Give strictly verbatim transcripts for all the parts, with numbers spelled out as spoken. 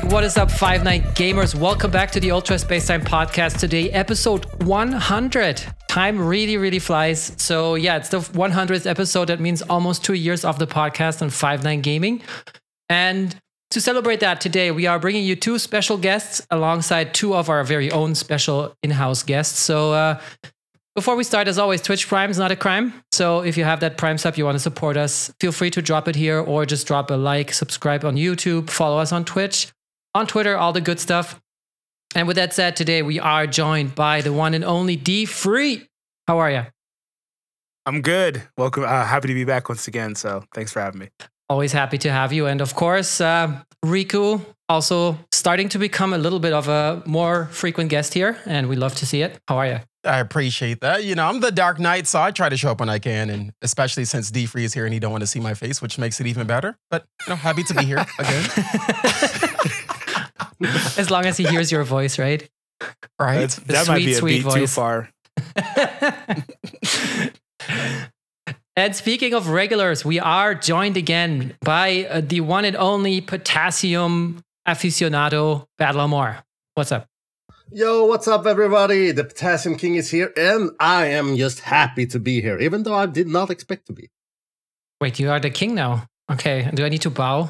right, what is up, Five Nine Gamers? Welcome back to the Ultra Space Time Podcast. Today, episode one hundred. Time really, really flies. So yeah, it's the one hundredth episode. That means almost two years of the podcast on Five Nine Gaming. And to celebrate that, today we are bringing you two special guests alongside two of our very own special in-house guests. So uh, before we start, as always, Twitch Prime is not a crime. So if you have that Prime sub, you want to support us, feel free to drop it here or just drop a like, subscribe on YouTube, follow us on Twitch, on Twitter, all the good stuff. And with that said, today we are joined by the one and only D-Free. How are you? I'm good. Welcome. Uh, happy to be back once again. So thanks for having me. Always happy to have you. And of course, uh, Rico, also starting to become a little bit of a more frequent guest here. And we love to see it. How are you? I appreciate that. You know, I'm the Dark Knight, so I try to show up when I can, and especially since D-Free is here and he don't want to see my face, which makes it even better. But, you know, happy to be here again. As long as he hears your voice, right? Right. That's, that sweet, might be a beat voice. Too far. And speaking of regulars, we are joined again by uh, the one and only potassium aficionado, Battleamore. What's up? Yo, what's up, everybody? The Potassium King is here, and I am just happy to be here, even though I did not expect to be. Wait, you are the king now? Okay, do I need to bow?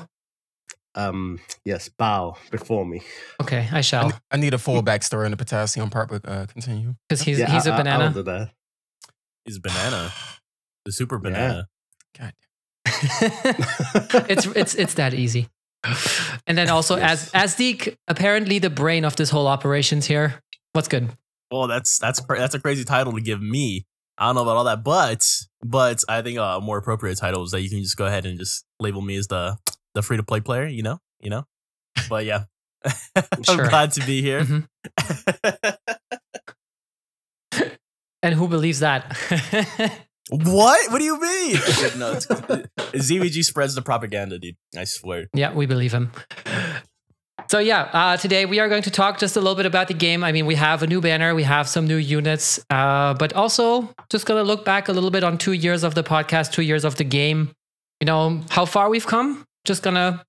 Um, yes, bow before me. Okay, I shall. I need a full backstory on the Potassium part, but uh, continue. Because he's, yeah, he's I, a banana. I'll do that. He's a banana. The super banana. Yeah. God. it's, it's, it's that easy. And then also yes. as Asdek, apparently the brain of this whole operations here. What's good? Well, that's that's that's a crazy title to give me. I don't know about all that, but but I think a more appropriate title is that you can just go ahead and just label me as the the free to play player. You know, you know. But yeah, I'm sure. Glad to be here. Mm-hmm. And who believes that? What? What do you mean? No, it's, Z B G spreads the propaganda, dude. I swear. Yeah, we believe him. So yeah, uh, today we are going to talk just a little bit about the game. I mean, we have a new banner, we have some new units, uh, but also just going to look back a little bit on two years of the podcast, two years of the game. You know, how far we've come. Just going to,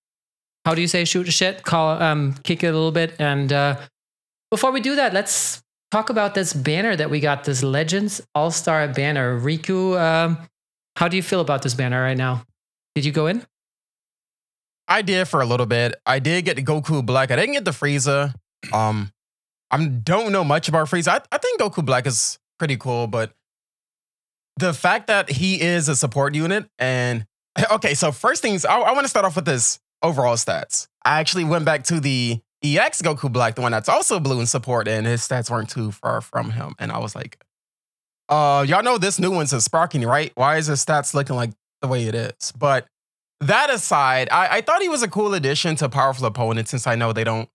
how do you say, shoot shit, call, um, kick it a little bit. And uh, before we do that, let's talk about this banner that we got, this Legends All-Star banner. Riku, um, how do you feel about this banner right now? Did you go in? I did for a little bit. I did get the Goku Black. I didn't get the Frieza. Um, I don't know much about Frieza. I, I think Goku Black is pretty cool, but the fact that he is a support unit and... Okay, so first things, I, I want to start off with this overall stats. I actually went back to the E X Goku Black, the one that's also blue in support, and his stats weren't too far from him. And I was like, uh, y'all know this new one's a Sparking, right? Why is his stats looking like the way it is? But that aside, I, I thought he was a cool addition to Powerful Opponent, since I know they don't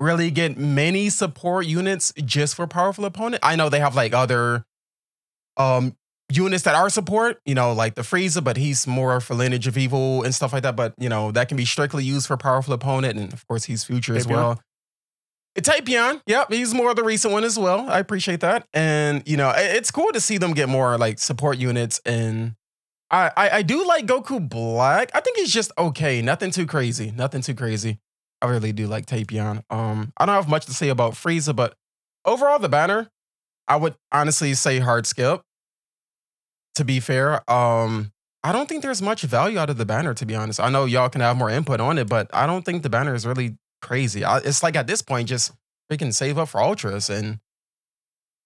really get many support units just for Powerful Opponent. I know they have like other um, units that are support, you know, like the Frieza, but he's more for Lineage of Evil and stuff like that. But, you know, that can be strictly used for Powerful Opponent. And, of course, he's Future Tapion. as well. Tapion. Yep, he's more of the recent one as well. I appreciate that. And, you know, it's cool to see them get more, like, support units. And I, I, I do like Goku Black. I think he's just okay. Nothing too crazy. Nothing too crazy. I really do like Tapion. Um, I don't have much to say about Frieza, but overall, the banner, I would honestly say hard skip. To be fair, um, I don't think there's much value out of the banner, to be honest. I know y'all can have more input on it, but I don't think the banner is really crazy. I, it's like at this point, just freaking save up for Ultras and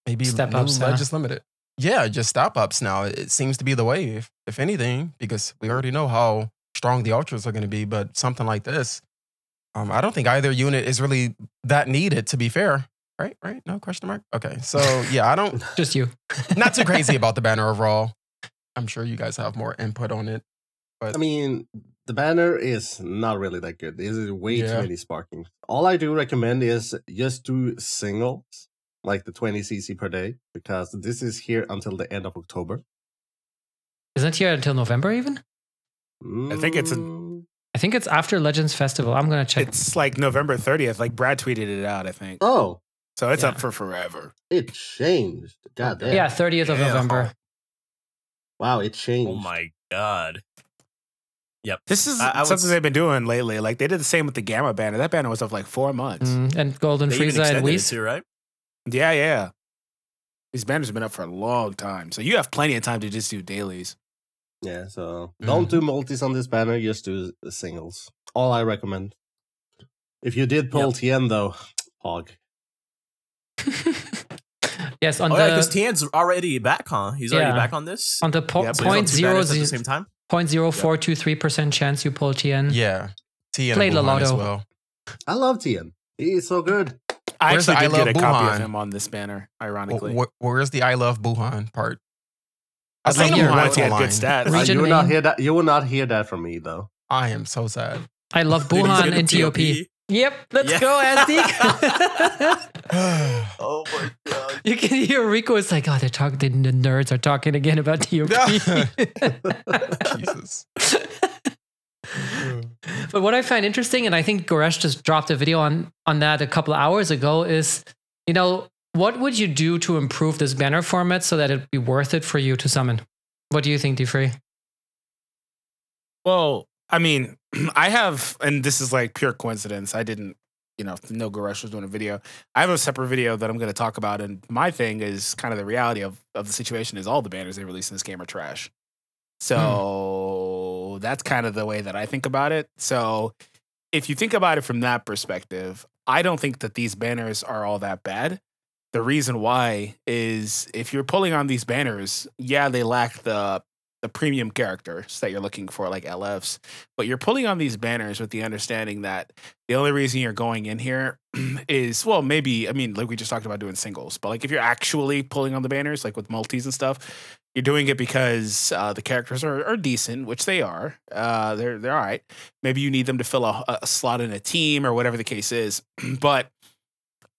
maybe step ups, huh? Just limit it. Yeah, just step ups now. It seems to be the way, if, if anything, because we already know how strong the Ultras are going to be. But something like this, um, I don't think either unit is really that needed, to be fair. Right, right? No question mark? Okay. So, yeah, I don't... Just you. Not too crazy about the banner overall. I'm sure you guys have more input on it. But I mean, the banner is not really that good. This is way yeah. too many Sparkings. All I do recommend is just do singles, like the twenty C C per day, because this is here until the end of October. Isn't it here until November even? Mm. I think it's... A- I think it's after Legends Festival. I'm going to check. It's like November thirtieth. Like, Brad tweeted it out, I think. Oh, So it's yeah. up for forever. It changed. God damn. Yeah, thirtieth of yeah. November. Wow, it changed. Oh my god. Yep. This is I, I something was, they've been doing lately. Like they did the same with the Gamma banner. That banner was up like four months. Mm, and Golden they Frieza and Whis, right? Yeah, yeah. These banners have been up for a long time, so you have plenty of time to just do dailies. Yeah, so mm. don't do multis on this banner. Just do singles. All I recommend. If you did pull yep. Tien though, hog. Yes, on oh, the because yeah, Tien's already back, huh? He's yeah. already back on this on the po- yeah, point zero zero same time. zero point zero four two three percent chance you pull Tien. Yeah. Tien played Buu-han as well. I love Tien. He's so good. I where's actually did I love get a Buu-han? Copy of him on this banner, ironically. Where, where, where's the I love Buu-han part? I think you want to get good stats. Uh, you, will not hear that, you will not hear that from me, though. I am so sad. I love Buu-han in T O P. Yep, let's yeah. go, Asdek. Oh my god! You can hear Rico. It's like, oh, they're talking. The nerds are talking again about T O P. Jesus. But what I find interesting, and I think Goresh just dropped a video on on that a couple of hours ago, is you know what would you do to improve this banner format so that it'd be worth it for you to summon? What do you think, D-Free? Well, I mean, I have, and this is like pure coincidence. I didn't, you know, know Goresh was doing a video. I have a separate video that I'm going to talk about. And my thing is kind of the reality of, of the situation is all the banners they release in this game are trash. So hmm. that's kind of the way that I think about it. So if you think about it from that perspective, I don't think that these banners are all that bad. The reason why is if you're pulling on these banners, yeah, they lack the the premium characters that you're looking for, like L Fs, but you're pulling on these banners with the understanding that the only reason you're going in here is, well, maybe, I mean, like we just talked about doing singles, but like if you're actually pulling on the banners, like with multis and stuff, you're doing it because uh, the characters are, are decent, which they are. Uh, they're, they're all right. Maybe you need them to fill a, a slot in a team or whatever the case is. But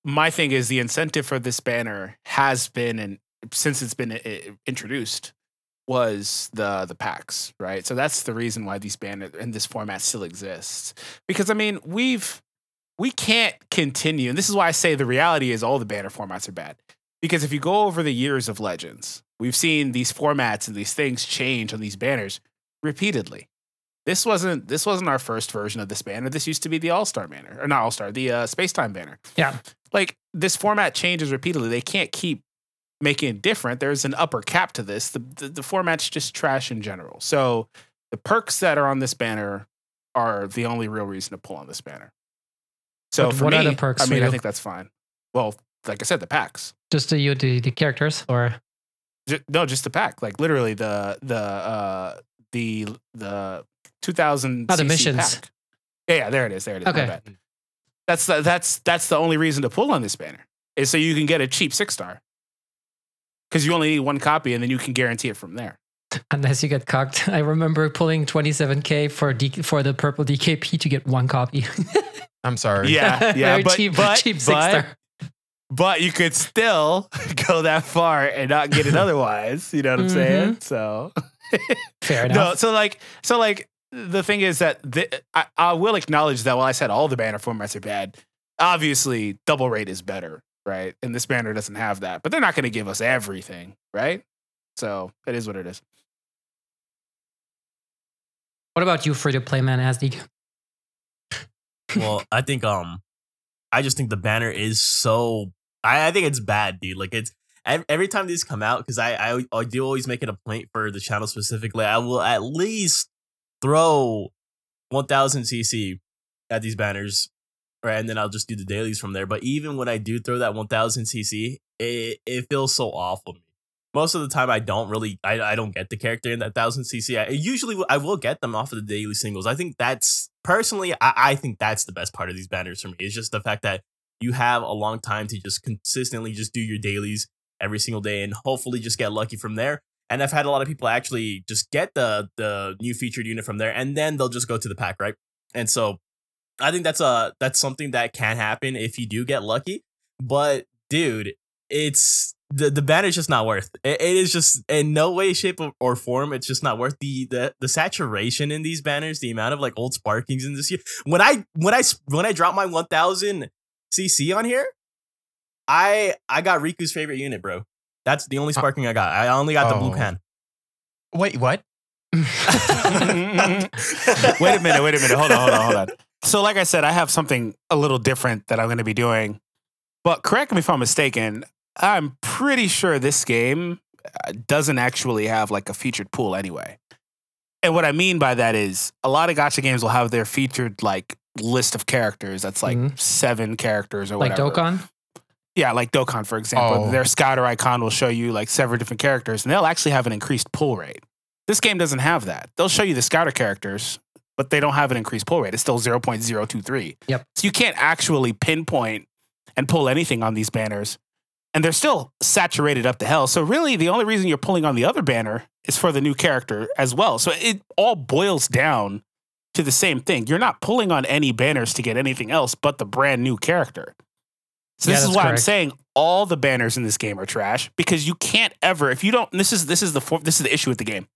my thing is the incentive for this banner has been, and since it's been introduced, was the the packs, right? So that's the reason why these banners in this format still exists. Because I mean, we've we can't continue, and this is why I say the reality is all the banner formats are bad. Because if you go over the years of Legends, we've seen these formats and these things change on these banners repeatedly. This wasn't this wasn't our first version of this banner. This used to be the All-Star banner, or not All-Star, the uh, Space Time banner. Yeah, like this format changes repeatedly. They can't keep making it different. There's an upper cap to this. The, the the format's just trash in general. So the perks that are on this banner are the only real reason to pull on this banner. So what, for what me, are the perks? I mean, I think that's fine. Well, like I said, the packs. Just the you the, the characters, or just, no, just the pack. Like literally the the uh, the the two thousand. Oh, the missions. Pack. Yeah, yeah, there it is. There it is. Okay. That's the, that's that's the only reason to pull on this banner is so you can get a cheap six star. Because you only need one copy, and then you can guarantee it from there. Unless you get cucked. I remember pulling twenty-seven K for D- for the purple D K P to get one copy. I'm sorry. Yeah, yeah, but, cheap, but, cheap but, but you could still go that far and not get it otherwise. You know what I'm mm-hmm. saying? So fair enough. No, so like, so like, the thing is that the, I, I will acknowledge that while I said all the banner formats are bad, obviously double rate is better. Right. And this banner doesn't have that, but they're not going to give us everything. Right. So it is what it is. What about you, free to play man, Asdek? Well, I think, um, I just think the banner is so, I, I think it's bad, dude. Like it's every time these come out, because I, I, I do always make it a point for the channel specifically. I will at least throw one thousand C C at these banners. Right, and then I'll just do the dailies from there. But even when I do throw that one thousand C C, it, it feels so off on me. Most of the time, I don't really, I, I don't get the character in that one thousand C C. I, usually, I will get them off of the daily singles. I think that's, personally, I, I think that's the best part of these banners for me. It's just the fact that you have a long time to just consistently just do your dailies every single day and hopefully just get lucky from there. And I've had a lot of people actually just get the the new featured unit from there, and then they'll just go to the pack, right? And so I think that's a that's something that can happen if you do get lucky. But dude, it's the, the banner is just not worth it. It is just in no way, shape or form. It's just not worth the, the the saturation in these banners. The amount of like old sparkings in this year. When I when I when I dropped my one thousand C C on here, I I got Riku's favorite unit, bro. That's the only sparking I got. I only got oh. the blue pan. Wait, what? Wait a minute, wait a minute. Hold on, hold on, hold on. So like I said, I have something a little different that I'm going to be doing. But correct me if I'm mistaken, I'm pretty sure this game doesn't actually have like a featured pool anyway. And what I mean by that is a lot of gacha games will have their featured like list of characters. That's like mm-hmm. seven characters or whatever. Like Dokkan? Yeah, like Dokkan, for example. Oh. Their scouter icon will show you like several different characters and they'll actually have an increased pull rate. This game doesn't have that. They'll show you the scouter characters, but they don't have an increased pull rate. It's still zero point zero two three. Yep. So you can't actually pinpoint and pull anything on these banners. And they're still saturated up to hell. So really, the only reason you're pulling on the other banner is for the new character as well. So it all boils down to the same thing. You're not pulling on any banners to get anything else but the brand new character. So yeah, this is why correct. I'm saying all the banners in this game are trash, because you can't ever, if you don't, and this is this is the this is the issue with the game.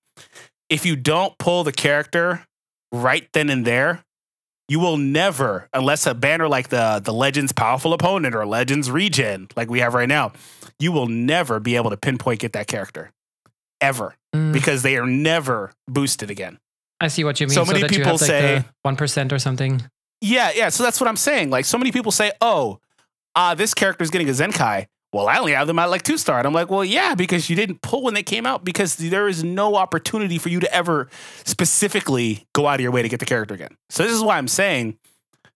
If you don't pull the character right then and there, you will never, unless a banner like the the Legends Powerful Opponent or Legends Regen, like we have right now, you will never be able to pinpoint get that character. Ever. Mm. Because they are never boosted again. I see what you mean. So many so that people you have, like, say one percent or something. Yeah, yeah. So that's what I'm saying. Like, so many people say, oh, uh, this character is getting a Zenkai. Well, I only have them at like two star. And I'm like, well, yeah, because you didn't pull when they came out, because there is no opportunity for you to ever specifically go out of your way to get the character again. So this is why I'm saying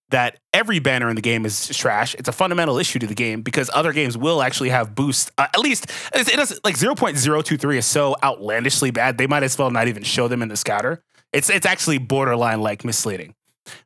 that every banner in the game is trash. It's a fundamental issue to the game, because other games will actually have boosts. Uh, at least it doesn't, like, zero point zero two three is so outlandishly bad. They might as well not even show them in the scouter. It's, it's actually borderline like misleading,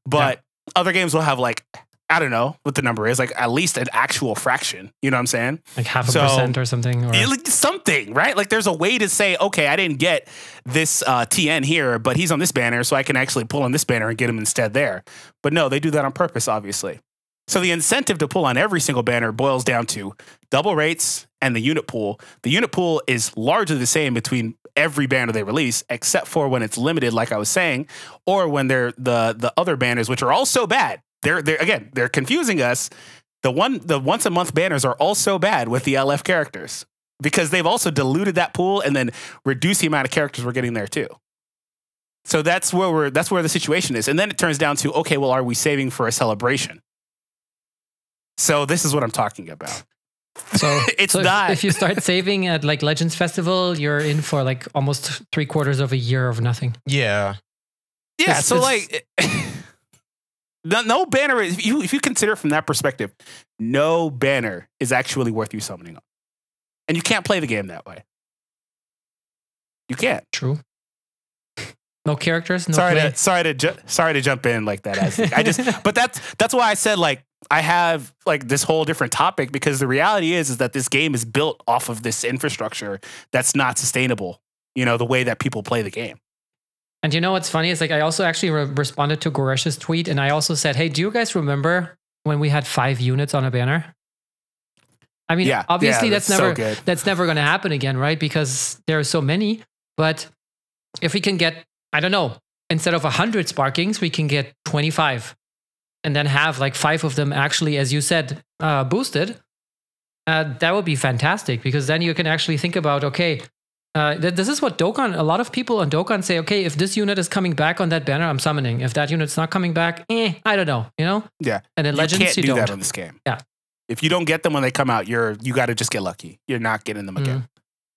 but yeah. Other games will have like, I don't know what the number is, like at least an actual fraction. You know what I'm saying? Like half a so, percent or something. Or it, something, right? Like there's a way to say, okay, I didn't get this uh, Tien here, but he's on this banner, so I can actually pull on this banner and get him instead there. But no, they do that on purpose, obviously. So the incentive to pull on every single banner boils down to double rates and the unit pool. The unit pool is largely the same between every banner they release, except for when it's limited, like I was saying, or when they're the, the other banners, which are all so bad. They're, they're again, they're confusing us. The one, the once a month banners are all so bad with the L F characters, because they've also diluted that pool and then reduced the amount of characters we're getting there too. So that's where we're, that's where the situation is. And then it turns down to, okay, well, are we saving for a celebration? So this is what I'm talking about. So it's so not. If, if you start saving at like Legends Festival, you're in for like almost three quarters of a year of nothing. Yeah. Yeah. It's, so it's, like. No, no banner, if you, if you consider from that perspective, no banner is actually worth you summoning up. And you can't play the game that way. You can't. True. No characters, no sorry play. To, sorry, to ju- sorry to jump in like that. Asdek. I just, but that's, that's why I said, like, I have like this whole different topic, because the reality is, is that this game is built off of this infrastructure that's not sustainable, you know, the way that people play the game. And you know what's funny is, like, I also actually re- responded to Goresh's tweet, and I also said, hey, do you guys remember when we had five units on a banner? I mean, yeah, obviously yeah, that's, that's never so that's never going to happen again, right? Because there are so many. But if we can get, I don't know, instead of one hundred sparkings, we can get twenty-five and then have like five of them actually, as you said, uh, boosted. Uh, that would be fantastic, because then you can actually think about, okay, Uh, th- this is what Dokkan, a lot of people on Dokkan say, okay, if this unit is coming back on that banner, I'm summoning. If that unit's not coming back, eh, I don't know, you know? Yeah. And in you Legends, can't do you don't. That on this game. Yeah. If you don't get them when they come out, you're, you got to just get lucky. You're not getting them again. Mm.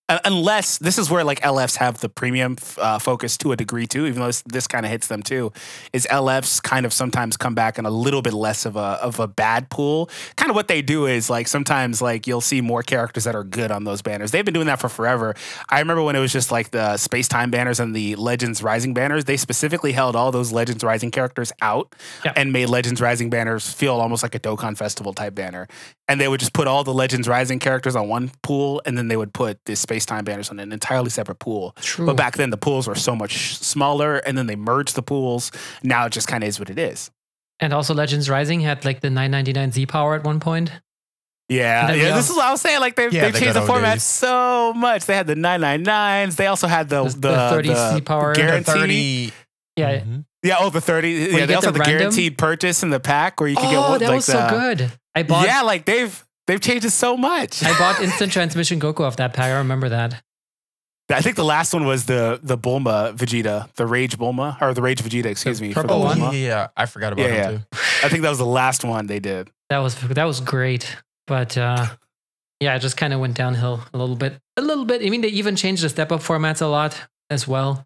Uh, unless, this is where like L Fs have the premium f- uh, focus to a degree too, even though this, this kind of hits them too, is L Fs kind of sometimes come back in a little bit less of a, of a bad pool. Kind of what they do is like, sometimes like you'll see more characters that are good on those banners. They've been doing that for forever. I remember when it was just like the Space Time banners and the Legends Rising banners, they specifically held all those Legends Rising characters out yeah. and made Legends Rising banners feel almost like a Dokkan Festival type banner. And they would just put all the Legends Rising characters on one pool, and then they would put this Space Time banners on an entirely separate pool. True. But back then the pools were so much smaller, and then they merged the pools. Now it just kind of is what it is. And also Legends Rising had like the nine ninety-nine Z power at one point. Yeah, yeah. This is what I was saying. Like they've, yeah, they've they changed the format days. So much. They had the nine ninety-nines. They also had the the, the thirty the Z power guarantee. thirty. Yeah. Mm-hmm. Yeah. Oh, the thirty. Where yeah. They also the had the random guaranteed purchase in the pack, where you could oh, get one. Oh, that like was the, so good. I bought. Yeah, like they've. They've changed it so much. I bought Instant Transmission Goku off that pack. I remember that. I think the last one was the the Bulma Vegeta, the Rage Bulma, or the Rage Vegeta, excuse the me. Purple one? Yeah, yeah, I forgot about yeah, him yeah. too. I think that was the last one they did. That was that was great. But uh, yeah, it just kind of went downhill a little bit. A little bit. I mean, they even changed the step-up formats a lot as well.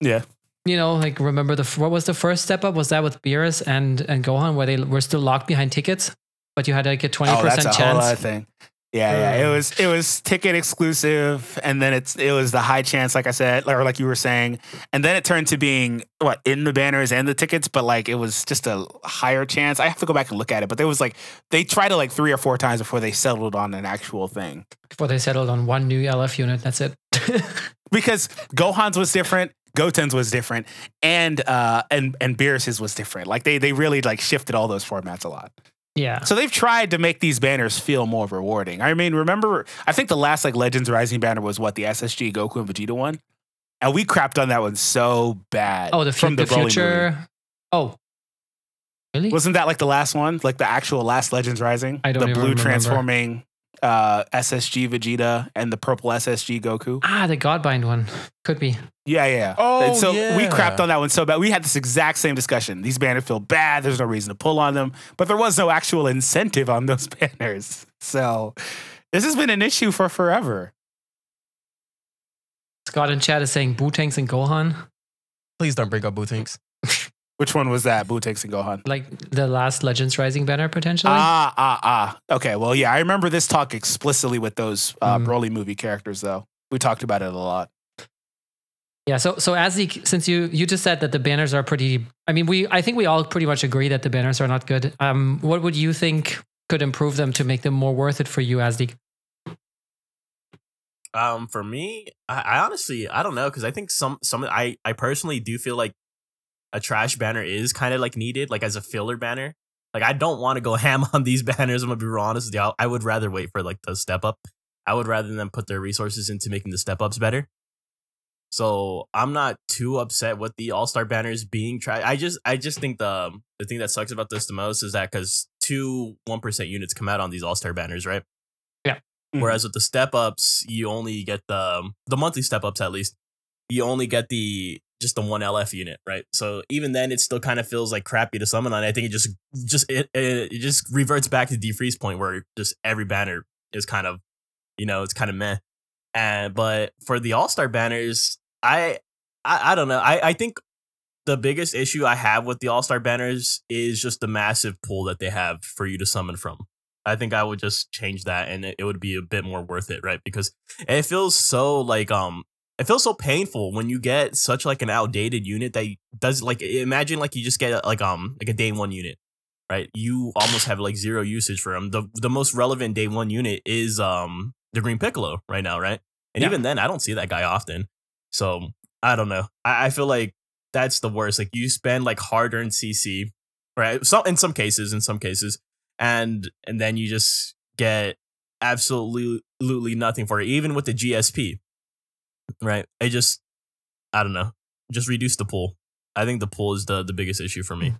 Yeah. You know, like remember the what was the first step-up? Was that with Beerus and, and Gohan where they were still locked behind tickets? But you had like a twenty percent oh, that's a chance. Whole other thing. Yeah, yeah, it was it was ticket exclusive, and then it's it was the high chance, like I said, or like you were saying, and then it turned to being what in the banners and the tickets, but like it was just a higher chance. I have to go back and look at it, but there was like they tried it like three or four times before they settled on an actual thing. Before they settled on one new L F unit, that's it. Because Gohan's was different. Goten's was different, and uh, and and Beerus's was different. Like they they really like shifted all those formats a lot. Yeah. So they've tried to make these banners feel more rewarding. I mean, remember, I think the last like Legends Rising banner was what the S S G Goku and Vegeta one, and we crapped on that one so bad. Oh, the, f- from the, the future. Movie. Oh, really? Wasn't that like the last one, like the actual last Legends Rising? I don't the blue remember. Transforming uh, S S G Vegeta and the purple S S G Goku. Ah, the Godbind one could be. Yeah, yeah. Oh, and so yeah. we crapped on that one so bad. We had this exact same discussion. These banners feel bad. There's no reason to pull on them, but there was no actual incentive on those banners. So this has been an issue for forever. Scott in chat is saying Buu-Tanks and Gohan. Please don't bring up Buu-Tanks. Which one was that? Buu-Tanks and Gohan. Like the last Legends Rising banner potentially? Ah, ah, ah. Okay, well, yeah, I remember this talk explicitly with those uh, mm. Broly movie characters, though. We talked about it a lot. Yeah, so so Asdek, since you you just said that the banners are pretty, I mean, we I think we all pretty much agree that the banners are not good. Um, what would you think could improve them to make them more worth it for you, Asdek? Um, for me, I, I honestly I don't know because I think some some I I personally do feel like a trash banner is kind of like needed, like as a filler banner. Like I don't want to go ham on these banners. I'm gonna be real honest with you. I would rather wait for like the step up. I would rather than put their resources into making the step ups better. So I'm not too upset with the All-Star banners being tried. I just I just think the the thing that sucks about this the most is that because two one percent units come out on these All-Star banners, right? Yeah. Mm-hmm. Whereas with the step-ups, you only get the the monthly step-ups at least. You only get the just the one L F unit, right? So even then, it still kind of feels like crappy to summon on. I think it just just it, it it just reverts back to D-Free's point where just every banner is kind of, you know, it's kind of meh. And but for the All-Star banners. I, I I don't know. I, I think the biggest issue I have with the All-Star banners is just the massive pool that they have for you to summon from. I think I would just change that and it, it would be a bit more worth it, right? Because it feels so like um it feels so painful when you get such like an outdated unit that does like imagine like you just get like um like a day one unit, right? You almost have like zero usage for them. The the most relevant day one unit is um the Green Piccolo right now, right? And yeah. even then I don't see that guy often. So I don't know. I, I feel like that's the worst. Like you spend like hard-earned C C, right? So in some cases, in some cases, and and then you just get absolutely nothing for it. Even with the G S P, right? I just, I don't know. Just reduce the pool. I think the pool is the the biggest issue for me.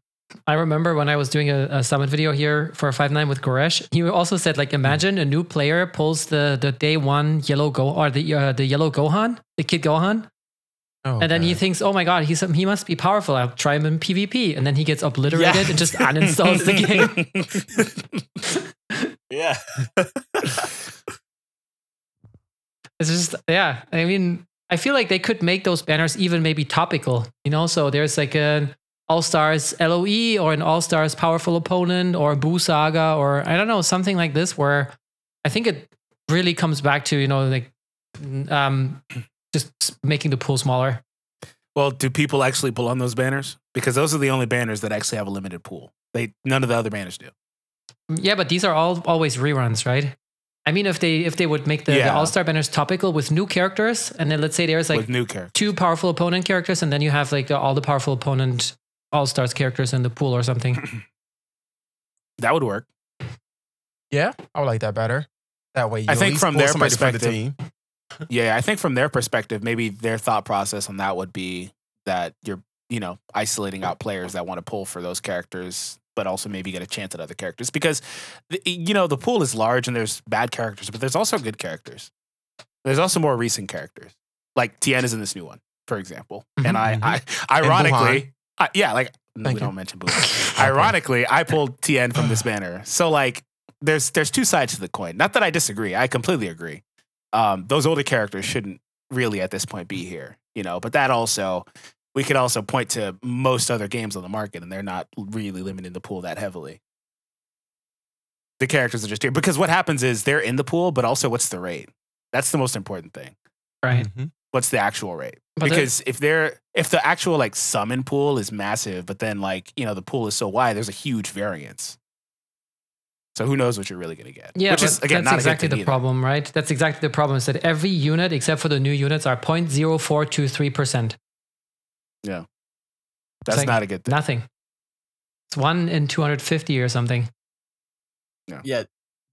I remember when I was doing a, a summit video here for Five Nine with Goresh, he also said, like, imagine a new player pulls the, the day one yellow Go or the uh, the yellow Gohan, the kid Gohan, oh, and then God. He thinks, oh my God, he's he must be powerful. I'll try him in P V P, and then he gets obliterated yeah. and just uninstalls the game. yeah, it's just yeah. I mean, I feel like they could make those banners even maybe topical, you know. So there's like a All-Stars L O E or an All-Stars Powerful Opponent or Buu Saga or I don't know, something like this where I think it really comes back to, you know, like um, just making the pool smaller. Well, do people actually pull on those banners? Because those are the only banners that actually have a limited pool. They none of the other banners do. Yeah, but these are all always reruns, right? I mean, if they if they would make the, yeah. the All-Star banners topical with new characters and then let's say there's like new two Powerful Opponent characters and then you have like all the Powerful Opponent All-Stars characters in the pool or something. That would work. Yeah, I would like that better. That way you I think from their perspective. The team. yeah, I think from their perspective, maybe their thought process on that would be that you're, you know, isolating out players that want to pull for those characters, but also maybe get a chance at other characters. Because, you know, the pool is large and there's bad characters, but there's also good characters. There's also more recent characters. Like Tien is in this new one, for example. Mm-hmm, and I, mm-hmm. I ironically, and I, yeah, like no, we you. don't mention Buu. Ironically, I pulled Tien from this banner. So like, there's there's two sides to the coin. Not that I disagree. I completely agree. Um, those older characters shouldn't really at this point be here, you know. But that also, we could also point to most other games on the market, and they're not really limiting the pool that heavily. The characters are just here because what happens is they're in the pool, but also what's the rate? That's the most important thing, right? Mm-hmm. What's the actual rate? But because if they're if the actual like summon pool is massive, but then like you know the pool is so wide, there's a huge variance. So who knows what you're really going to get? Yeah, which is, again, that's not exactly the either. problem, right? That's exactly the problem. Is that every unit except for the new units are zero point zero four two three percent. Yeah, that's like not a good thing. Nothing. It's one in two hundred fifty or something. Yeah. yeah,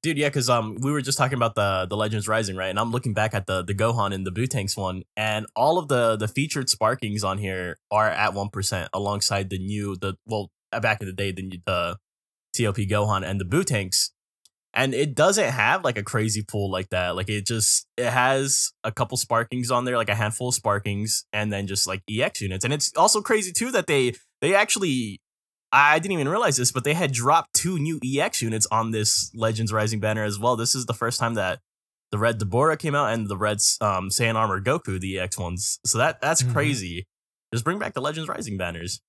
dude. Yeah, because um, we were just talking about the the Legends Rising, right? And I'm looking back at the the Gohan and the Buu-Tanks one, and all of the the featured sparkings on here are at one percent, alongside the new the well back in the day the the T O P Gohan and the Buu-Tanks, and it doesn't have like a crazy pool like that. Like it just it has a couple sparkings on there, like a handful of sparkings, and then just like E X units. And it's also crazy too that they they actually. I didn't even realize this, but they had dropped two new E X units on this Legends Rising banner as well. This is the first time that the Red Deborah came out and the Red um, Saiyan Armor Goku, the E X ones. So that that's mm-hmm. crazy. Just bring back the Legends Rising banners.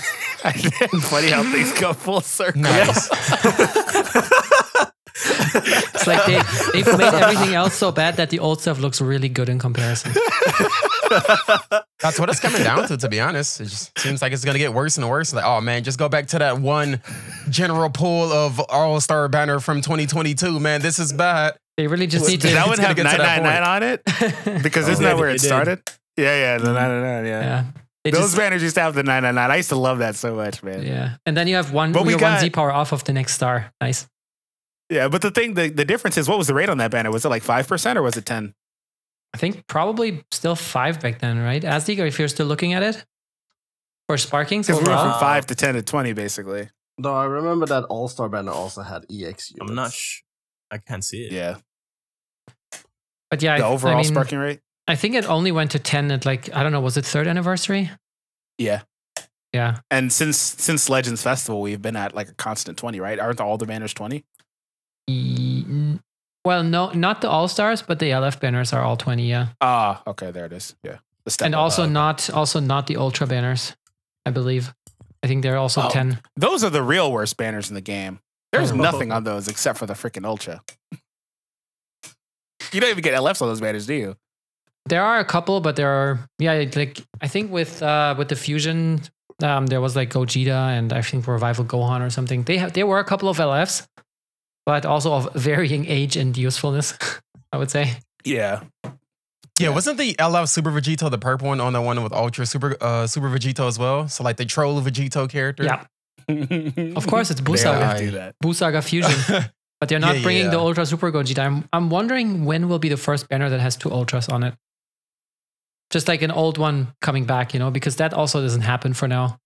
Funny how things go full circle. Nice. It's like they, they've made everything else so bad that the old stuff looks really good in comparison. That's what it's coming down to, to be honest. It just seems like it's going to get worse and worse. Like, oh man, just go back to that one general pool of all-star banner from twenty twenty-two, man. This is bad. They really just well, need to... Did that one have nine nine nine on it? Because oh, isn't yeah, that where it, it started? Did. Yeah, yeah, the nine nine nine, yeah. yeah. Those just, banners used to have the nine nine nine. I used to love that so much, man. Yeah, and then you have one, we got, one Z-power off of the next star. Nice. Yeah, but the thing, the, the difference is, what was the rate on that banner? Was it like five percent or was it ten? I think probably still five back then, right? Asdek, or if you're still looking at it? Or sparkings? Because we went from five to ten to twenty, basically. No, I remember that All-Star banner also had E X units. I'm not sure. I can't see it. Yeah. But yeah, the I, overall I mean, sparking rate? I think it only went to ten at like, I don't know, was it third anniversary? Yeah. Yeah. And since since Legends Festival, we've been at like a constant twenty, right? Aren't all the banners twenty? Well, no, not the all-stars, but the L F banners are all twenty. Yeah. Ah, okay, there it is. Yeah, the and also up. not also not the ultra banners. I believe. I think they're also oh, ten. Those are the real worst banners in the game. There's oh, nothing on those except for the freaking ultra. You don't even get L Fs on those banners, do you? There are a couple, but there are yeah, like I think with uh, with the fusion, um, there was like Gogeta and I think Revival Gohan or something. They have there were a couple of L Fs. But also of varying age and usefulness, I would say. Yeah. yeah. Yeah, wasn't the L F Super Vegito, the purple one, on the one with Ultra Super uh, Super Vegito as well? So like the troll Vegito character? Yeah. Of course, it's Buu-Saga. Buu-Saga Fusion. But they're not yeah, bringing yeah. the Ultra Super Gogeta. I'm, I'm wondering when will be the first banner that has two Ultras on it. Just like an old one coming back, you know, because that also doesn't happen for now.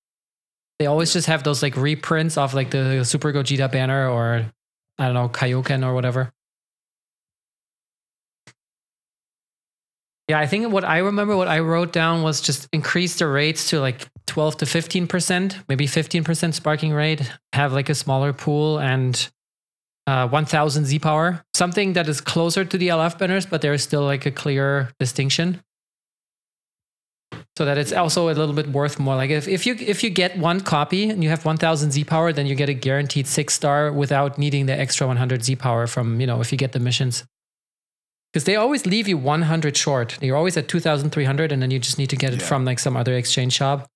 They always just have those like reprints of like the Super Gogeta banner or... I don't know, Kaioken or whatever. Yeah, I think what I remember, what I wrote down was just increase the rates to like twelve to fifteen percent, maybe fifteen percent sparking rate, have like a smaller pool and uh, one thousand Z power, something that is closer to the L F banners, but there is still like a clear distinction. So that it's also a little bit worth more. Like if, if you if you get one copy and you have one thousand Z power, then you get a guaranteed six star without needing the extra one hundred Z power from, you know, if you get the missions. Because they always leave you one hundred short. You're always at two thousand three hundred and then you just need to get it yeah. from like some other exchange shop.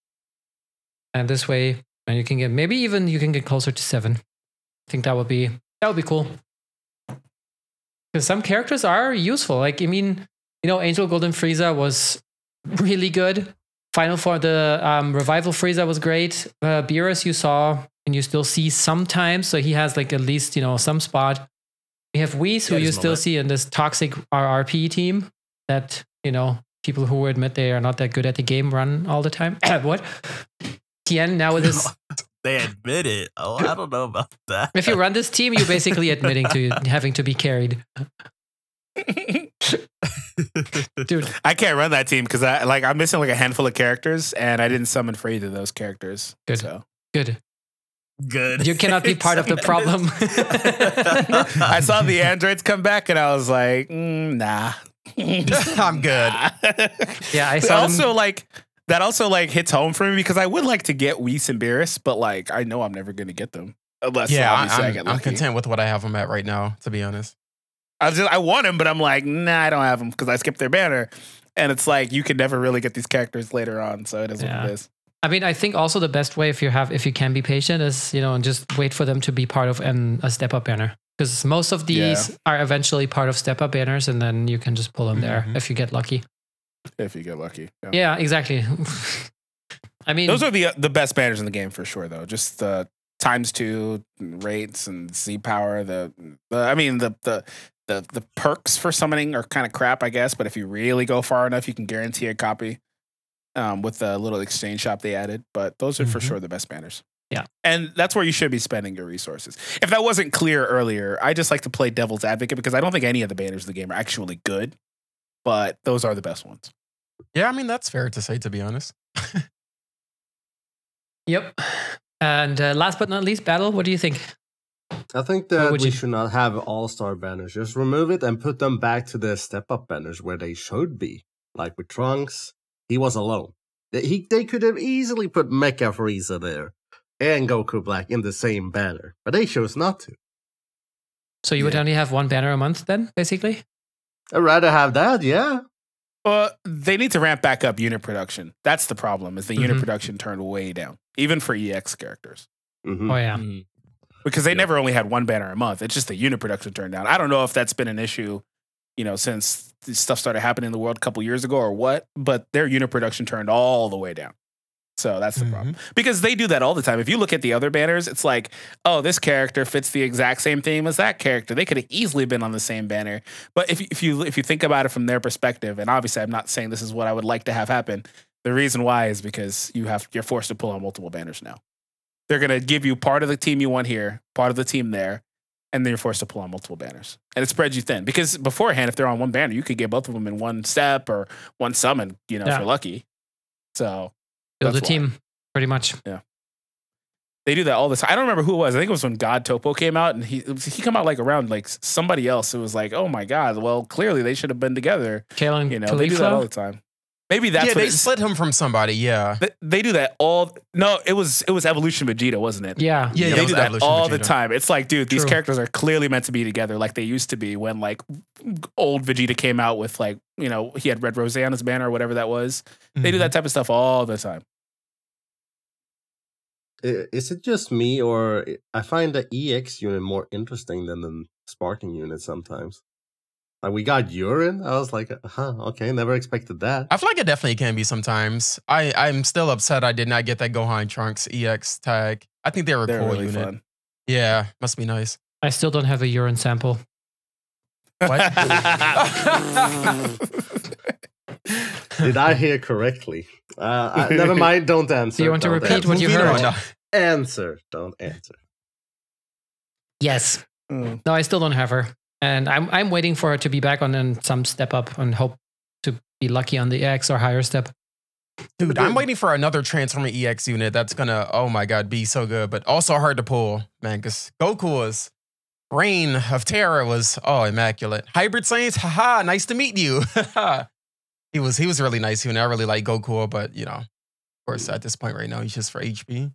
And this way, and you can get, maybe even you can get closer to seven. I think that would be, that would be cool. Because some characters are useful. Like, I mean, you know, Angel Golden Frieza was... really good. Final for the um, Revival Frieza was great. Uh, Beerus you saw and you still see sometimes. So he has like at least, you know, some spot. We have Whis who yeah, you still moment. see in this toxic R R P team that, you know, people who admit they are not that good at the game run all the time. What? Tien now with his... They admit it. Oh, I don't know about that. If you run this team, you're basically admitting to having to be carried. Dude, I can't run that team because I like I'm missing like a handful of characters, and I didn't summon for either of those characters. Good, so. good, good. You cannot be part of the problem. I saw the androids come back, and I was like, mm, nah, I'm good. Yeah, I saw. Also, them. like that also like hits home for me because I would like to get Whis and Beerus, but like I know I'm never going to get them unless yeah, I, I get lucky. I'm content with what I have them at right now, to be honest. I was just, I want them, but I'm like, nah, I don't have them because I skipped their banner. And it's like, you can never really get these characters later on. So it is yeah. what it is. I mean, I think also the best way if you have, if you can be patient is, you know, and just wait for them to be part of an, a step up banner. Because most of these yeah. are eventually part of step up banners. And then you can just pull them mm-hmm. there if you get lucky. If you get lucky. Yeah, yeah exactly. I mean, those are the, the best banners in the game for sure, though. Just the uh, times two rates and Z power. The, the I mean, the, the, The the perks for summoning are kind of crap, I guess. But if you really go far enough, you can guarantee a copy um, with the little exchange shop they added. But those are mm-hmm. for sure the best banners. Yeah. And that's where you should be spending your resources. If that wasn't clear earlier, I just like to play devil's advocate because I don't think any of the banners in the game are actually good. But those are the best ones. Yeah, I mean, that's fair to say, to be honest. Yep. And uh, last but not least, Battle, what do you think? I think that we you? should not have all-star banners. Just remove it and put them back to the step-up banners where they should be. Like with Trunks, he was alone. He, they could have easily put Mecha Frieza there and Goku Black in the same banner, but they chose not to. So you yeah. would only have one banner a month then, basically? I'd rather have that, yeah. Well, they need to ramp back up unit production. That's the problem, is the mm-hmm. unit production turned way down, even for E X characters. Mm-hmm. Oh, yeah. Mm-hmm. Because they yeah. never only had one banner a month. It's just the unit production turned down. I don't know if that's been an issue, you know, since this stuff started happening in the world a couple years ago or what, but their unit production turned all the way down. So that's the mm-hmm. problem. Because they do that all the time. If you look at the other banners, it's like, oh, this character fits the exact same theme as that character. They could have easily been on the same banner. But if, if you if you think about it from their perspective, and obviously I'm not saying this is what I would like to have happen, the reason why is because you have, you're forced to pull on multiple banners now. They're going to give you part of the team you want here, part of the team there, and then you're forced to pull on multiple banners. And it spreads you thin. Because beforehand, if they're on one banner, you could get both of them in one step or one summon, you know, yeah. if you're lucky. So build a team, pretty much. Yeah. They do that all the time. I don't remember who it was. I think it was when God Topo came out, and he he came out like around like somebody else who was like, oh my God, well, clearly they should have been together. Kalen you know, Khalifa? They do that all the time. Maybe that's yeah. What they split him from somebody. Yeah, they, they do that all. No, it was it was Evolution Vegeta, wasn't it? Yeah, yeah. yeah they do that Evolution all Vegeta. the time. It's like, dude, these True. characters are clearly meant to be together, like they used to be when like old Vegeta came out with like you know he had Red Rosanna's banner or whatever that was. Mm-hmm. They do that type of stuff all the time. Is it just me, or I find the E X unit more interesting than the Sparking unit sometimes? Like we got urine. I was like, huh, okay, never expected that. I feel like it definitely can be sometimes. I, I'm still upset I did not get that Gohan Trunks E X tag. I think they were They're cool really unit. Fun. Yeah, must be nice. I still don't have a urine sample. What? Did I hear correctly? Uh, I, never mind, don't answer. Do you want to repeat answer. what you heard? Don't answer, don't answer. Yes. Mm. No, I still don't have her. And I'm I'm waiting for her to be back on, on some step up and hope to be lucky on the E X or higher step. Dude, I'm waiting for another Transformer E X unit that's going to, oh my God, be so good, but also hard to pull, man, because Goku's reign of terror was, oh, immaculate. Hybrid Saints, haha, nice to meet you. he was he was really nice unit. I really like Goku, but, you know, of course, at this point right now, he's just for H P.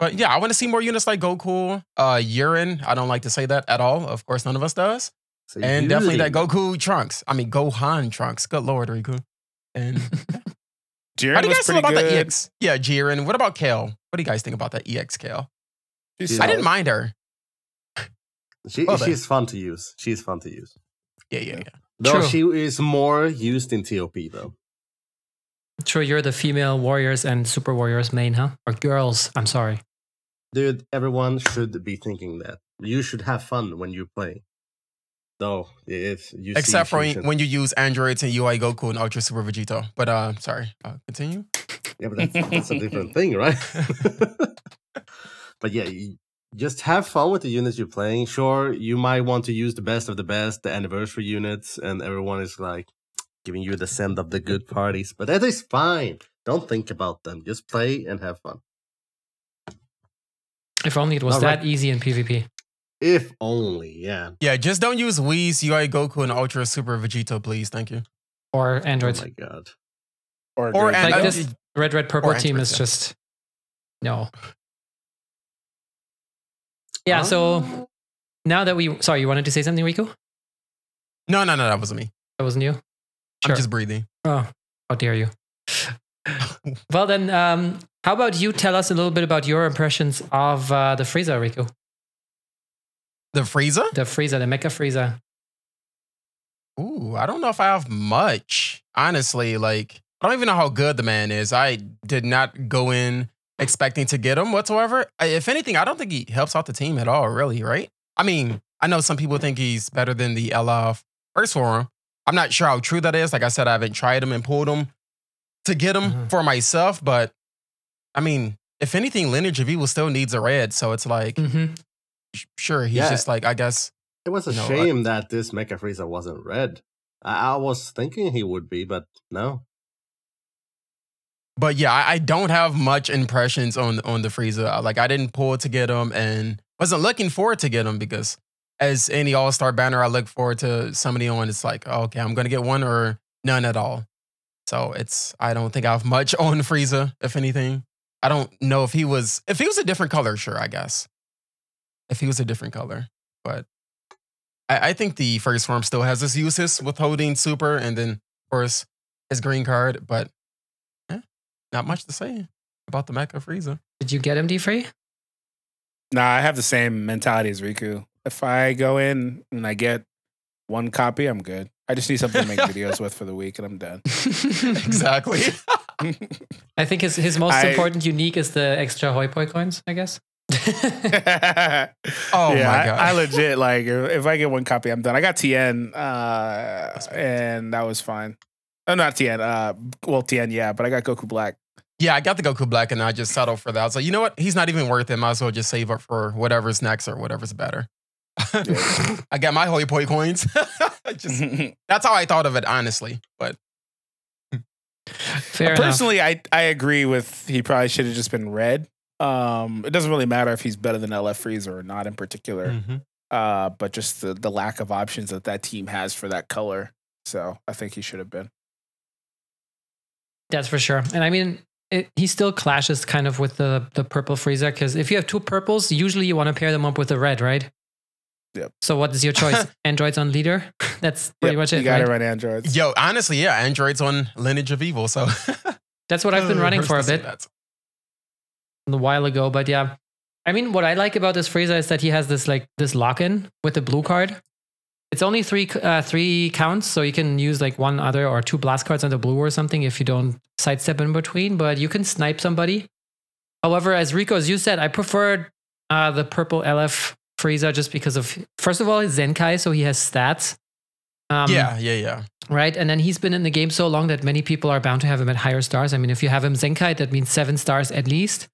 But yeah, I want to see more units like Goku, uh, Urine. I don't like to say that at all. Of course, none of us does. So and you. definitely that Goku Trunks. I mean, Gohan Trunks. Good Lord, Riku. And Jiren How do you guys feel about good. the E X? Yeah, Jiren. What about Kale? What do you guys think about that E X Kale? She's I didn't mind her. She, well, she's fun to use. She's fun to use. Yeah, yeah, yeah. Though True. she is more used in T O P, though. True, you're the female warriors and super warriors main, huh? Or girls, I'm sorry. Dude, everyone should be thinking that. You should have fun when you play. Though, if you Except see, for when you use androids and U I Goku and Ultra Super Vegito. But, uh, sorry, uh, continue. Yeah, but that's, that's a different thing, right? But yeah, just have fun with the units you're playing. Sure, you might want to use the best of the best, the anniversary units, and everyone is like giving you the send of the good parties, but that is fine. Don't think about them. Just play and have fun. If only it was Not that right. easy in PvP. If only, yeah. Yeah, just don't use Whis, U I Goku, and Ultra Super Vegito, please. Thank you. Or Androids. Oh my god. Or, or Androids. Like this red, red, purple or team Androids, is yeah. just... No. Yeah, huh? So now that we... Sorry, you wanted to say something, Rico? No, no, no, that wasn't me. That wasn't you? Sure. I'm just breathing. Oh, how dare you. Well then, um, how about you tell us a little bit about your impressions of uh, the Frieza, Rico? The Frieza? The Frieza, the Mecha Frieza. Ooh, I don't know if I have much. Honestly, like, I don't even know how good the man is. I did not go in expecting to get him whatsoever. I, if anything, I don't think he helps out the team at all, really, right? I mean, I know some people think he's better than the L F First Forum. I'm not sure how true that is. Like I said, I haven't tried him and pulled him to get him mm-hmm. for myself, but I mean, if anything, Lineage of Evil still needs a red, so it's like, mm-hmm. sure, he's yeah. just like, I guess. It was a you know, shame I, that this Mecha Frieza wasn't red. I, I was thinking he would be, but no. But yeah, I, I don't have much impressions on, on the Frieza. Like, I didn't pull to get him and wasn't looking forward to get him because as any all-star banner, I look forward to somebody on, it's like, oh, okay, I'm going to get one or none at all. So it's, I don't think I have much on Frieza, if anything. I don't know if he was, if he was a different color, sure, I guess. If he was a different color. But I, I think the first form still has its uses with holding super and then, of course, his green card. But eh, not much to say about the Mecha Frieza. Did you get him, D-Free? Nah, I have the same mentality as Riku. If I go in and I get one copy, I'm good. I just need something to make videos with for the week and I'm done. Exactly. I think his, his most I, important unique is the extra hoi poi coins, I guess. oh yeah, my god! I, I legit like if, if I get one copy, I'm done. I got Tien, uh, and that was fine. Oh, not Tien. Uh, well, Tien, yeah, but I got Goku Black. Yeah, I got the Goku Black, and I just settled for that. I was like, you know what? He's not even worth it. Might as well just save up for whatever's next or whatever's better. Yeah. I got my hoi poi coins. just, that's how I thought of it, honestly. But Fair personally, enough. I I agree with. He probably should have just been red. Um, it doesn't really matter if he's better than L F Frieza or not in particular, mm-hmm. uh, but just the, the lack of options that that team has for that color. So I think he should have been. That's for sure. And I mean, it, he still clashes kind of with the, the purple Frieza because if you have two purples, usually you want to pair them up with a red, right? Yep. So what is your choice? Androids on leader? That's pretty yep, much it. You gotta right? run Androids. Yo, honestly, yeah, Androids on Lineage of Evil. So that's what I've been running for a bit. A while ago, but yeah, I mean, what I like about this Frieza is that he has this like this lock-in with the blue card. It's only three uh, three counts, so you can use like one other or two blast cards on the blue or something if you don't sidestep in between. But you can snipe somebody. However, as Rico, as you said, I preferred uh, the purple L F Frieza just because of first of all his Zenkai, so he has stats. Um, yeah, yeah, yeah. Right, and then he's been in the game so long that many people are bound to have him at higher stars. I mean, if you have him Zenkai, that means seven stars at least.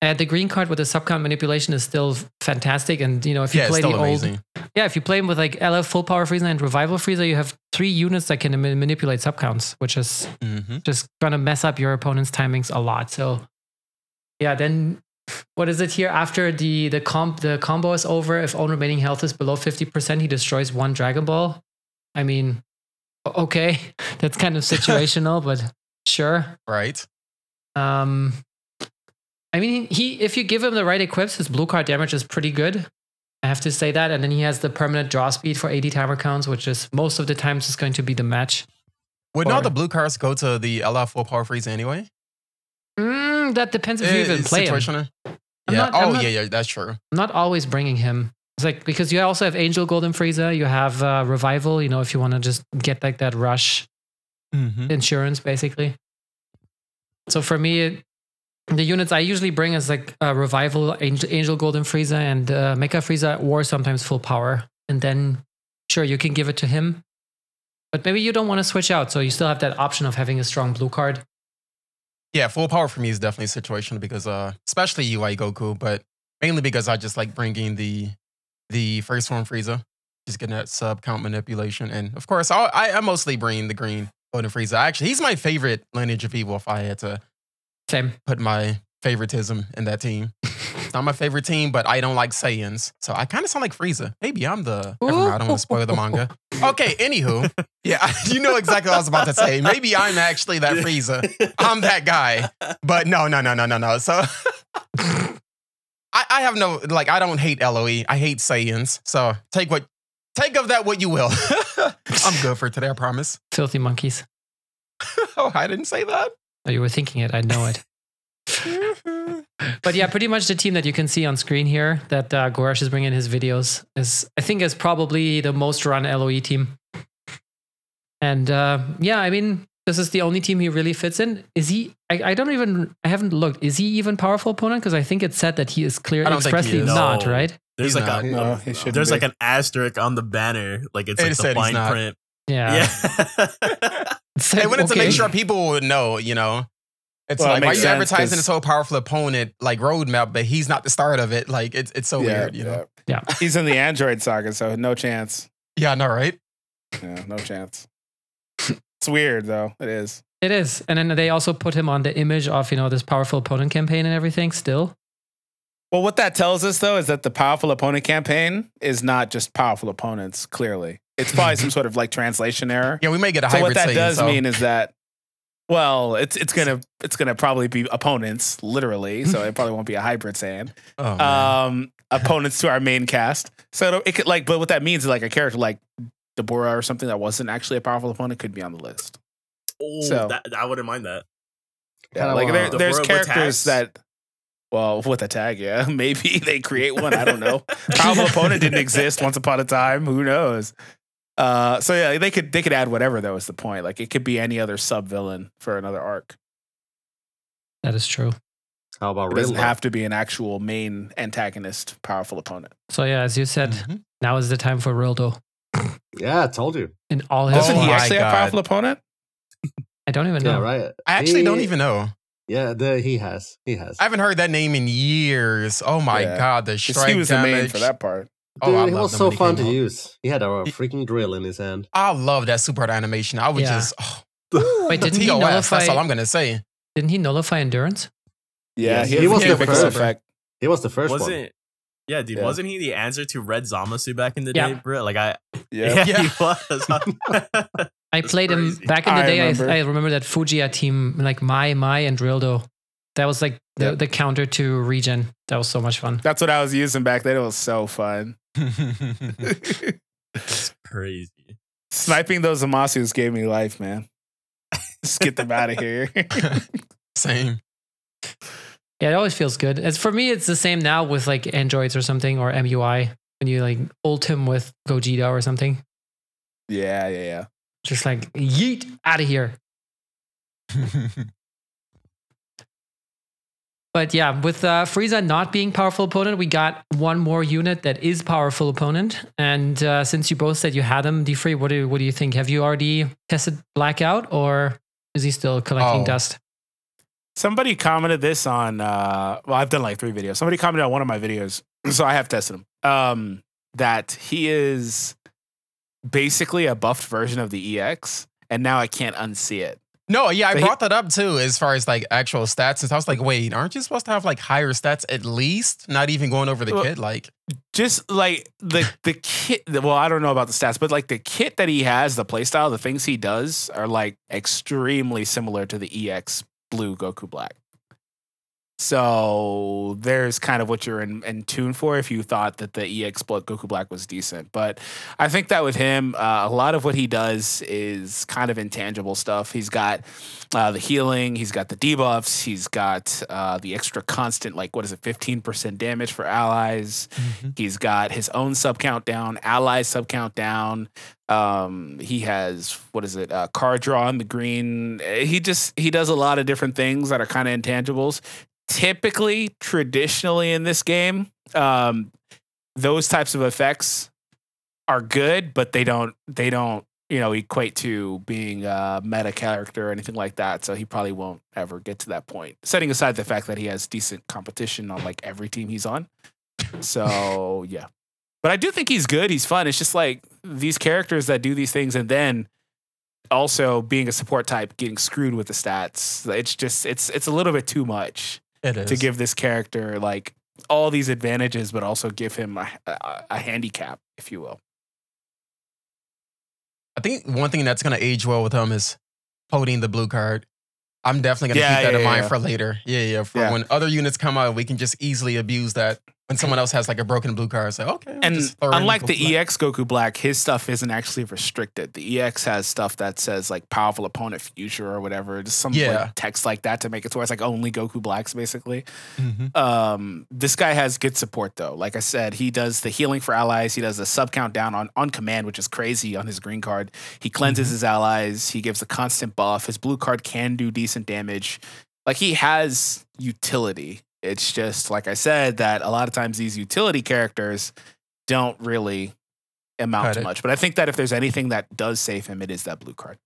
Uh, the green card with the subcount manipulation is still fantastic, and you know if you yeah, play the amazing. old, yeah, if you play him with like L F Full Power Frieza and Revival Frieza, you have three units that can manipulate subcounts, which is mm-hmm. just gonna mess up your opponent's timings a lot. So, yeah, then what is it here? After the the comp the combo is over, if own remaining health is below fifty percent, he destroys one Dragon Ball. I mean, okay, that's kind of situational, but sure, right? Um. I mean, he if you give him the right equips, his blue card damage is pretty good. I have to say that. And then he has the permanent draw speed for eighty timer counts, which is most of the times is going to be the match. Would or, not the blue cards go to the L F full power freeze anyway? Mm, that depends if it, you even play him. I'm yeah. Not, oh, not, yeah, yeah, that's true. I'm not always bringing him. It's like because you also have Angel Golden Frieza, you have uh, Revival, you know, if you want to just get like that rush mm-hmm. insurance, basically. So for me, it, the units I usually bring is like uh, Revival, Angel, Angel Golden Frieza, and uh, Mecha Frieza, or sometimes Full Power. And then, sure, you can give it to him. But maybe you don't want to switch out, so you still have that option of having a strong blue card. Yeah, Full Power for me is definitely situational because, uh, especially U I Goku, but mainly because I just like bringing the the first form Frieza, just getting that sub count manipulation, and of course I'll, I I mostly bring the green Golden Frieza. Actually, he's my favorite Lineage of Evil. If I had to Same. put my favoritism in that team, it's not my favorite team, but I don't like Saiyans, so I kind of sound like Frieza. Maybe I'm the. Never mind, I don't want to spoil the manga. Okay, anywho, yeah, you know exactly what I was about to say. Maybe I'm actually that Frieza. I'm that guy, but no, no, no, no, no, no. So. I, I have no, like, I don't hate L O E. I hate Saiyans. So take what, take of that what you will. I'm good for today, I promise. Filthy monkeys. Oh, I didn't say that. Oh, you were thinking it. I know it. But yeah, pretty much the team that you can see on screen here that uh, Goresh is bringing in his videos is, I think, is probably the most run L O E team. And uh, yeah, I mean, this is the only team he really fits in. Is he, I, I don't even, I haven't looked. Is he even powerful opponent? Because I think it said that he is clearly expressly not, no. right? There's he's like not. a, no, he shouldn't there's be. like an asterisk on the banner. Like it's it like the fine print. Yeah. yeah. It's like, they wanted okay. to make sure people would know, you know, it's well, like, it why are you advertising this whole powerful opponent, like roadmap, but he's not the start of it. Like it's, it's so yeah, weird, you yeah. know? Yeah. He's in the Android saga, so no chance. Yeah, no, right? Yeah, no chance. It's weird though. It is. It is. And then they also put him on the image of, you know, this powerful opponent campaign and everything still. Well, what that tells us though, is that the powerful opponent campaign is not just powerful opponents. Clearly it's probably some sort of like translation error. Yeah. We may get a so hybrid. What that does so. mean is that, well, it's, it's going to, it's going to probably be opponents literally. So it probably won't be a hybrid Saiyan. Oh, um, opponents to our main cast. So it could like, but what that means is like a character like Deborah or something that wasn't actually a powerful opponent could be on the list. Oh, so that, I wouldn't mind that. Yeah, like there, there's characters that, well, with a tag, yeah, maybe they create one. I don't know. Powerful opponent didn't exist once upon a time. Who knows? Uh, so yeah, they could they could add whatever. Though is the point. Like it could be any other sub villain for another arc. That is true. How about Rildo? It doesn't have to be an actual main antagonist, powerful opponent. So yeah, as you said, mm-hmm. now is the time for Rildo. Yeah, I told you. In all his, doesn't he actually have a powerful opponent? I don't even know. Yeah, right. I actually he, don't even know. Yeah, the, he has. He has. I haven't heard that name in years. Oh my yeah. god, the strike. He was damage. the main for that part. Dude, oh, it was so fun to out. use. He had a freaking drill in his hand. I love that super animation. I would yeah. just. Oh. Wait, didn't he nullify? That's all I'm gonna say. Didn't he nullify endurance? Yeah, yes. he, he, was he, was the first. He was the first was one. It? Yeah, dude, yeah. wasn't he the answer to Red Zamasu back in the yeah. day, bro? Like I, yeah, yeah he was. I played crazy. him back in the I day. Remember. I, I remember that Fujiya team, like Mai, Mai, and Rildo. That was like the, yep. the counter to Regen. That was so much fun. That's what I was using back then. It was so fun. That's crazy. Sniping those Zamasus gave me life, man. Just get them out of here. Same. Yeah, it always feels good. As for me, it's the same now with like Androids or something or M U I when you like ult him with Gogeta or something. Yeah, yeah, yeah. Just like yeet out of here. But yeah, with uh, Frieza not being powerful opponent, we got one more unit that is powerful opponent. And uh, since you both said you had him, D-Free, what do what do you think? Have you already tested Black out, or is he still collecting oh. dust? Somebody commented this on, uh, well, I've done like three videos. Somebody commented on one of my videos, so I have tested him, um, that he is basically a buffed version of the E X, and now I can't unsee it. No, yeah, so I brought he, that up too, as far as like actual stats. And I was like, wait, aren't you supposed to have like higher stats at least? Not even going over the well, kit, like. Just like the, the kit, well, I don't know about the stats, but like the kit that he has, the playstyle, the things he does are like extremely similar to the E X Blue Goku Black. So there's kind of what you're in, in tune for if you thought that the E X Blood Goku Black was decent. But I think that with him, uh, a lot of what he does is kind of intangible stuff. He's got uh, the healing. He's got the debuffs. He's got uh, the extra constant, like, what is it, fifteen percent damage for allies. Mm-hmm. He's got his own sub count down, ally sub count down. Um, he has, what is it? Uh, card draw on the green. He just, he does a lot of different things that are kind of intangibles. Typically, traditionally in this game, um, those types of effects are good, but they don't they don't you know, equate to being a meta character or anything like that. So he probably won't ever get to that point, setting aside the fact that he has decent competition on like every team he's on. So, yeah. But I do think he's good. He's fun. It's just like these characters that do these things and then also being a support type, getting screwed with the stats. It's just, it's it's a little bit too much it is. to give this character like all these advantages, but also give him a, a, a handicap, if you will. I think one thing that's going to age well with him is holding the blue card. I'm definitely going to yeah, keep that yeah, in yeah, mind yeah. for later. Yeah, yeah. For yeah. when other units come out, we can just easily abuse that. When someone else has like a broken blue card, it's like, okay. We'll and just unlike the Black. E X Goku Black, his stuff isn't actually restricted. The E X has stuff that says like Powerful Opponent Future or whatever. Just some yeah. like, text like that to make it to where it's like only Goku Blacks, basically. Mm-hmm. Um, this guy has good support, though. Like I said, he does the healing for allies. He does the sub count down on, on command, which is crazy on his green card. He cleanses mm-hmm. his allies. He gives a constant buff. His blue card can do decent damage. Like he has utility. It's just, like I said, that a lot of times these utility characters don't really amount to much. But I think that if there's anything that does save him, it is that blue card.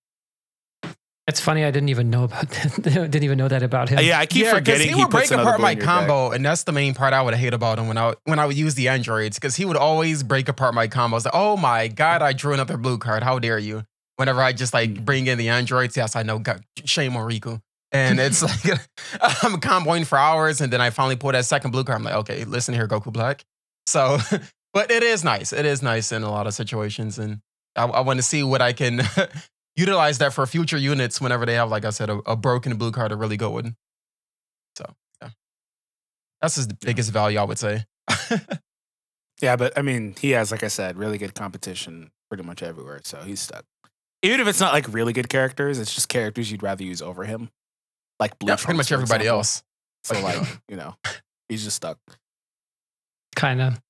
It's funny. I didn't even know about that. didn't even know that about him. Yeah, I keep yeah, forgetting he, he would break apart my combo, deck. And that's the main part I would hate about him when I when I would use the androids, because he would always break apart my combos. Like, oh my god, I drew another blue card. How dare you? Whenever I just like bring in the androids, yes, I know. God, shame on Rico. And it's like, I'm comboing for hours. And then I finally pull that second blue card. I'm like, okay, listen here, Goku Black. So, but it is nice. It is nice in a lot of situations. And I, I want to see what I can utilize that for future units whenever they have, like I said, a, a broken blue card to really go with. So, yeah. That's his biggest value, I would say. Yeah, but I mean, he has, like I said, really good competition pretty much everywhere. So he's stuck. Even if it's not like really good characters, it's just characters you'd rather use over him. Like blue yeah, pretty much everybody example. else. So like, you know, he's just stuck. Kind of.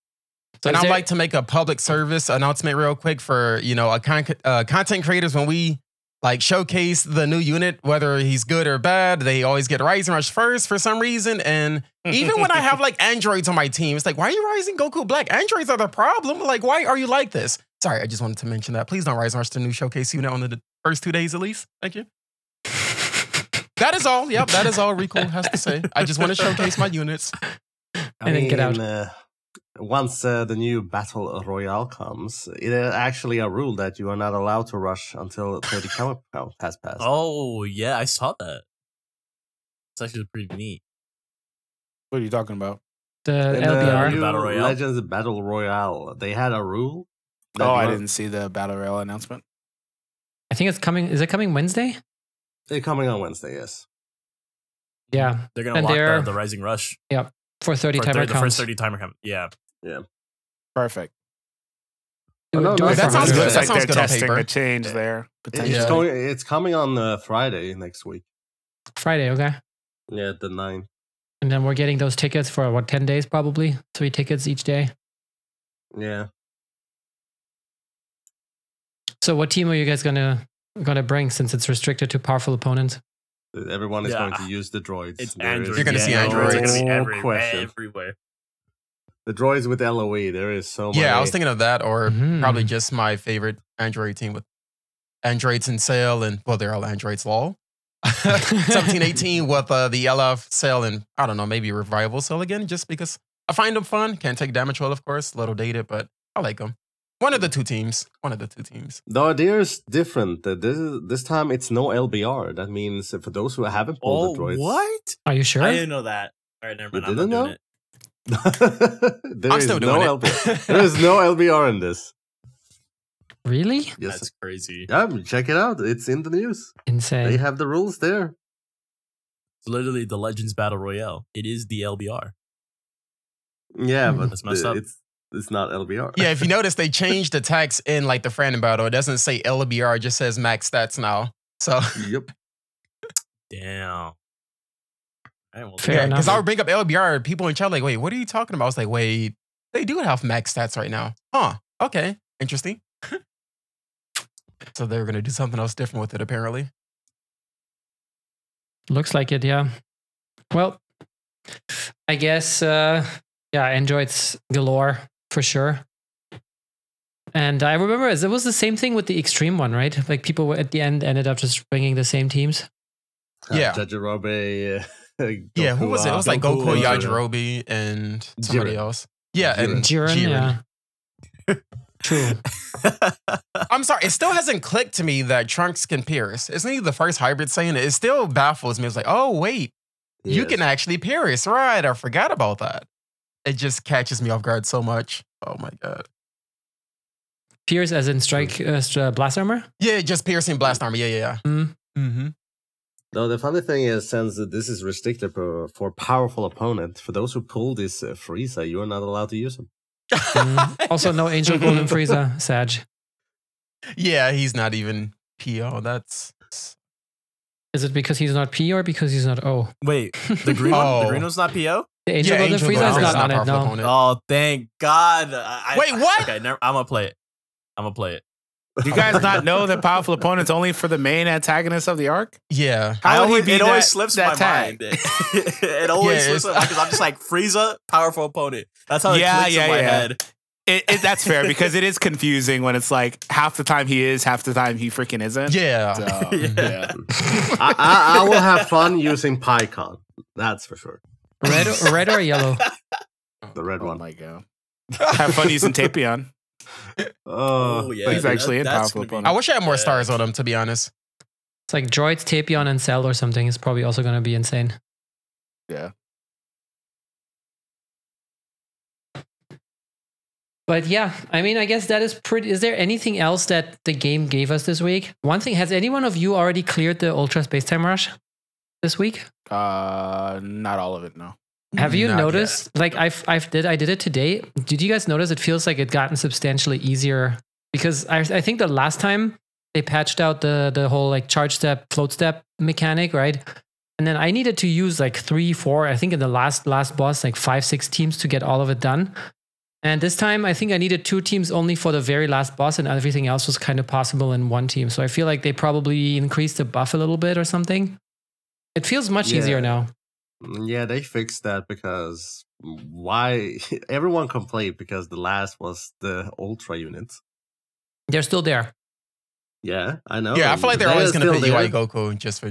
So and I'd there- like to make a public service announcement real quick for, you know, a con- uh, content creators. When we like showcase the new unit, whether he's good or bad, they always get Rising Rush first for some reason. And even when I have like androids on my team, it's like, why are you Rising Goku Black? Androids are the problem. Like, why are you like this? Sorry, I just wanted to mention that. Please don't Rising Rush the new showcase unit on the first two days at least. Thank you. That is all. Yep, that is all Rico has to say. I just want to showcase my units. I and mean, then get out. Uh, once uh, the new Battle Royale comes, it is actually a rule that you are not allowed to rush until thirty count has passed. Oh, yeah, I saw that. It's actually pretty neat. What are you talking about? The in L B R? The Battle Royale? Legends Battle Royale. They had a rule. Oh, I didn't see the Battle Royale announcement. I think it's coming. Is it coming Wednesday? They're coming on Wednesday, yes. Yeah. They're going to lock down the Rising Rush. Yeah. For thirty-timer counts. The first thirty-timer counts. Yeah. Yeah. Perfect. Oh, no, no, that sounds good. That like sounds good on paper. A change there. It's, going, it's coming on uh, Friday next week. Friday, okay. Yeah, the ninth. And then we're getting those tickets for, what, ten days probably? Three tickets each day? Yeah. So what team are you guys going to... going to bring since it's restricted to powerful opponents? Everyone is yeah. going to use the droids. It's androids. You're going to yeah, see androids. Androids are going to be everywhere. everywhere. The droids with L O E. There is so much. Yeah, I was thinking of that, or mm-hmm. probably just my favorite android team with androids in sale, and well, they're all androids. Lol. seventeen eighteen with uh, the L F sale, and I don't know, maybe revival sale again, just because I find them fun. Can't take damage well, of course. A little dated, but I like them. One of the two teams. One of the two teams. The idea is different. This is, this time it's no L B R. That means for those who haven't pulled oh, the droids. What? Are you sure? I didn't know that. All right, never mind. You didn't know? It. there I'm is still doing no it. L B R. There is no L B R in this. Really? Yes. That's crazy. Yeah, check it out. It's in the news. Insane. They have the rules there. It's literally the Legends Battle Royale. It is the L B R. Yeah, mm. but that's messed up. It's, It's not L B R. Yeah, if you notice, they changed the tags in like the Fran battle. It doesn't say L B R, it just says max stats now. So, yep. Damn. Fair enough. Because I would bring up L B R, people in chat like, wait, what are you talking about? I was like, wait, they do have max stats right now. Huh. Okay. Interesting. So they were going to do something else different with it, apparently. Looks like it, yeah. Well, I guess, uh, yeah, androids galore. For sure. And I remember it was the same thing with the extreme one, right? Like people were, at the end ended up just bringing the same teams. Uh, yeah. Yajirobe. Uh, yeah, who was it? It was Goku, like Goku, Yajirobe, and somebody Jiren. else. Yeah, Jiren. and Jiren. Jiren. Yeah. True. I'm sorry. It still hasn't clicked to me that Trunks can pierce. Isn't he the first hybrid Saiyan? It still baffles me. It's like, oh, wait. Yes. You can actually pierce. Right. I forgot about that. It just catches me off guard so much. Oh, my God. Pierce as in strike uh, blast armor? Yeah, just piercing blast armor. Yeah, yeah, yeah. Mm-hmm. Mm-hmm. No, the funny thing is, since this is restricted for, for powerful opponent, for those who pull this uh, Frieza, you are not allowed to use him. Mm. Also, no Angel Golden Frieza, Sag. Yeah, he's not even P O. That's. Is it because he's not P or because he's not O? Wait, the green oh. one, the green one's not P O? The Angel yeah, Golden Angel Frieza is not on it, no. Opponent. Oh, thank God. I, Wait, what? I, okay, never, I'm going to play it. I'm going to play it. Do you guys not know that powerful opponent's only for the main antagonist of the arc? Yeah. How would he be it that, always slips that my tag. mind. It always yeah, slips my mind because I'm just like, Frieza, powerful opponent. That's how yeah, it clicks yeah, in my yeah. head. It, it, that's fair because it is confusing when it's like half the time he is, half the time he freaking isn't. Yeah. So, yeah. yeah. I, I, I will have fun using PyCon. That's for sure. Red, red or yellow? The red oh, one. Oh my God. Have fun using Tapion. Oh, yeah, he's actually that, in powerful opponent. I wish I had more yeah. stars on him, to be honest. It's like Droids, Tapion, and Cell or something is probably also going to be insane. Yeah. But yeah, I mean, I guess that is pretty... Is there anything else that the game gave us this week? One thing, has anyone of you already cleared the Ultra Space Time Rush this week? Uh, not all of it, no. Have you Not noticed, yet. like I've, I've did, I did it today. Did you guys notice it feels like it gotten substantially easier? Because I, I think the last time they patched out the, the whole like charge step, float step mechanic, right? And then I needed to use like three, four, I think in the last, last boss, like five, six teams to get all of it done. And this time I think I needed two teams only for the very last boss and everything else was kind of possible in one team. So I feel like they probably increased the buff a little bit or something. It feels much yeah. easier now. Yeah, they fixed that because why everyone complained because the last was the Ultra unit. They're still there. Yeah, I know. Yeah, I feel like they're, they're always going to put U I Goku just for.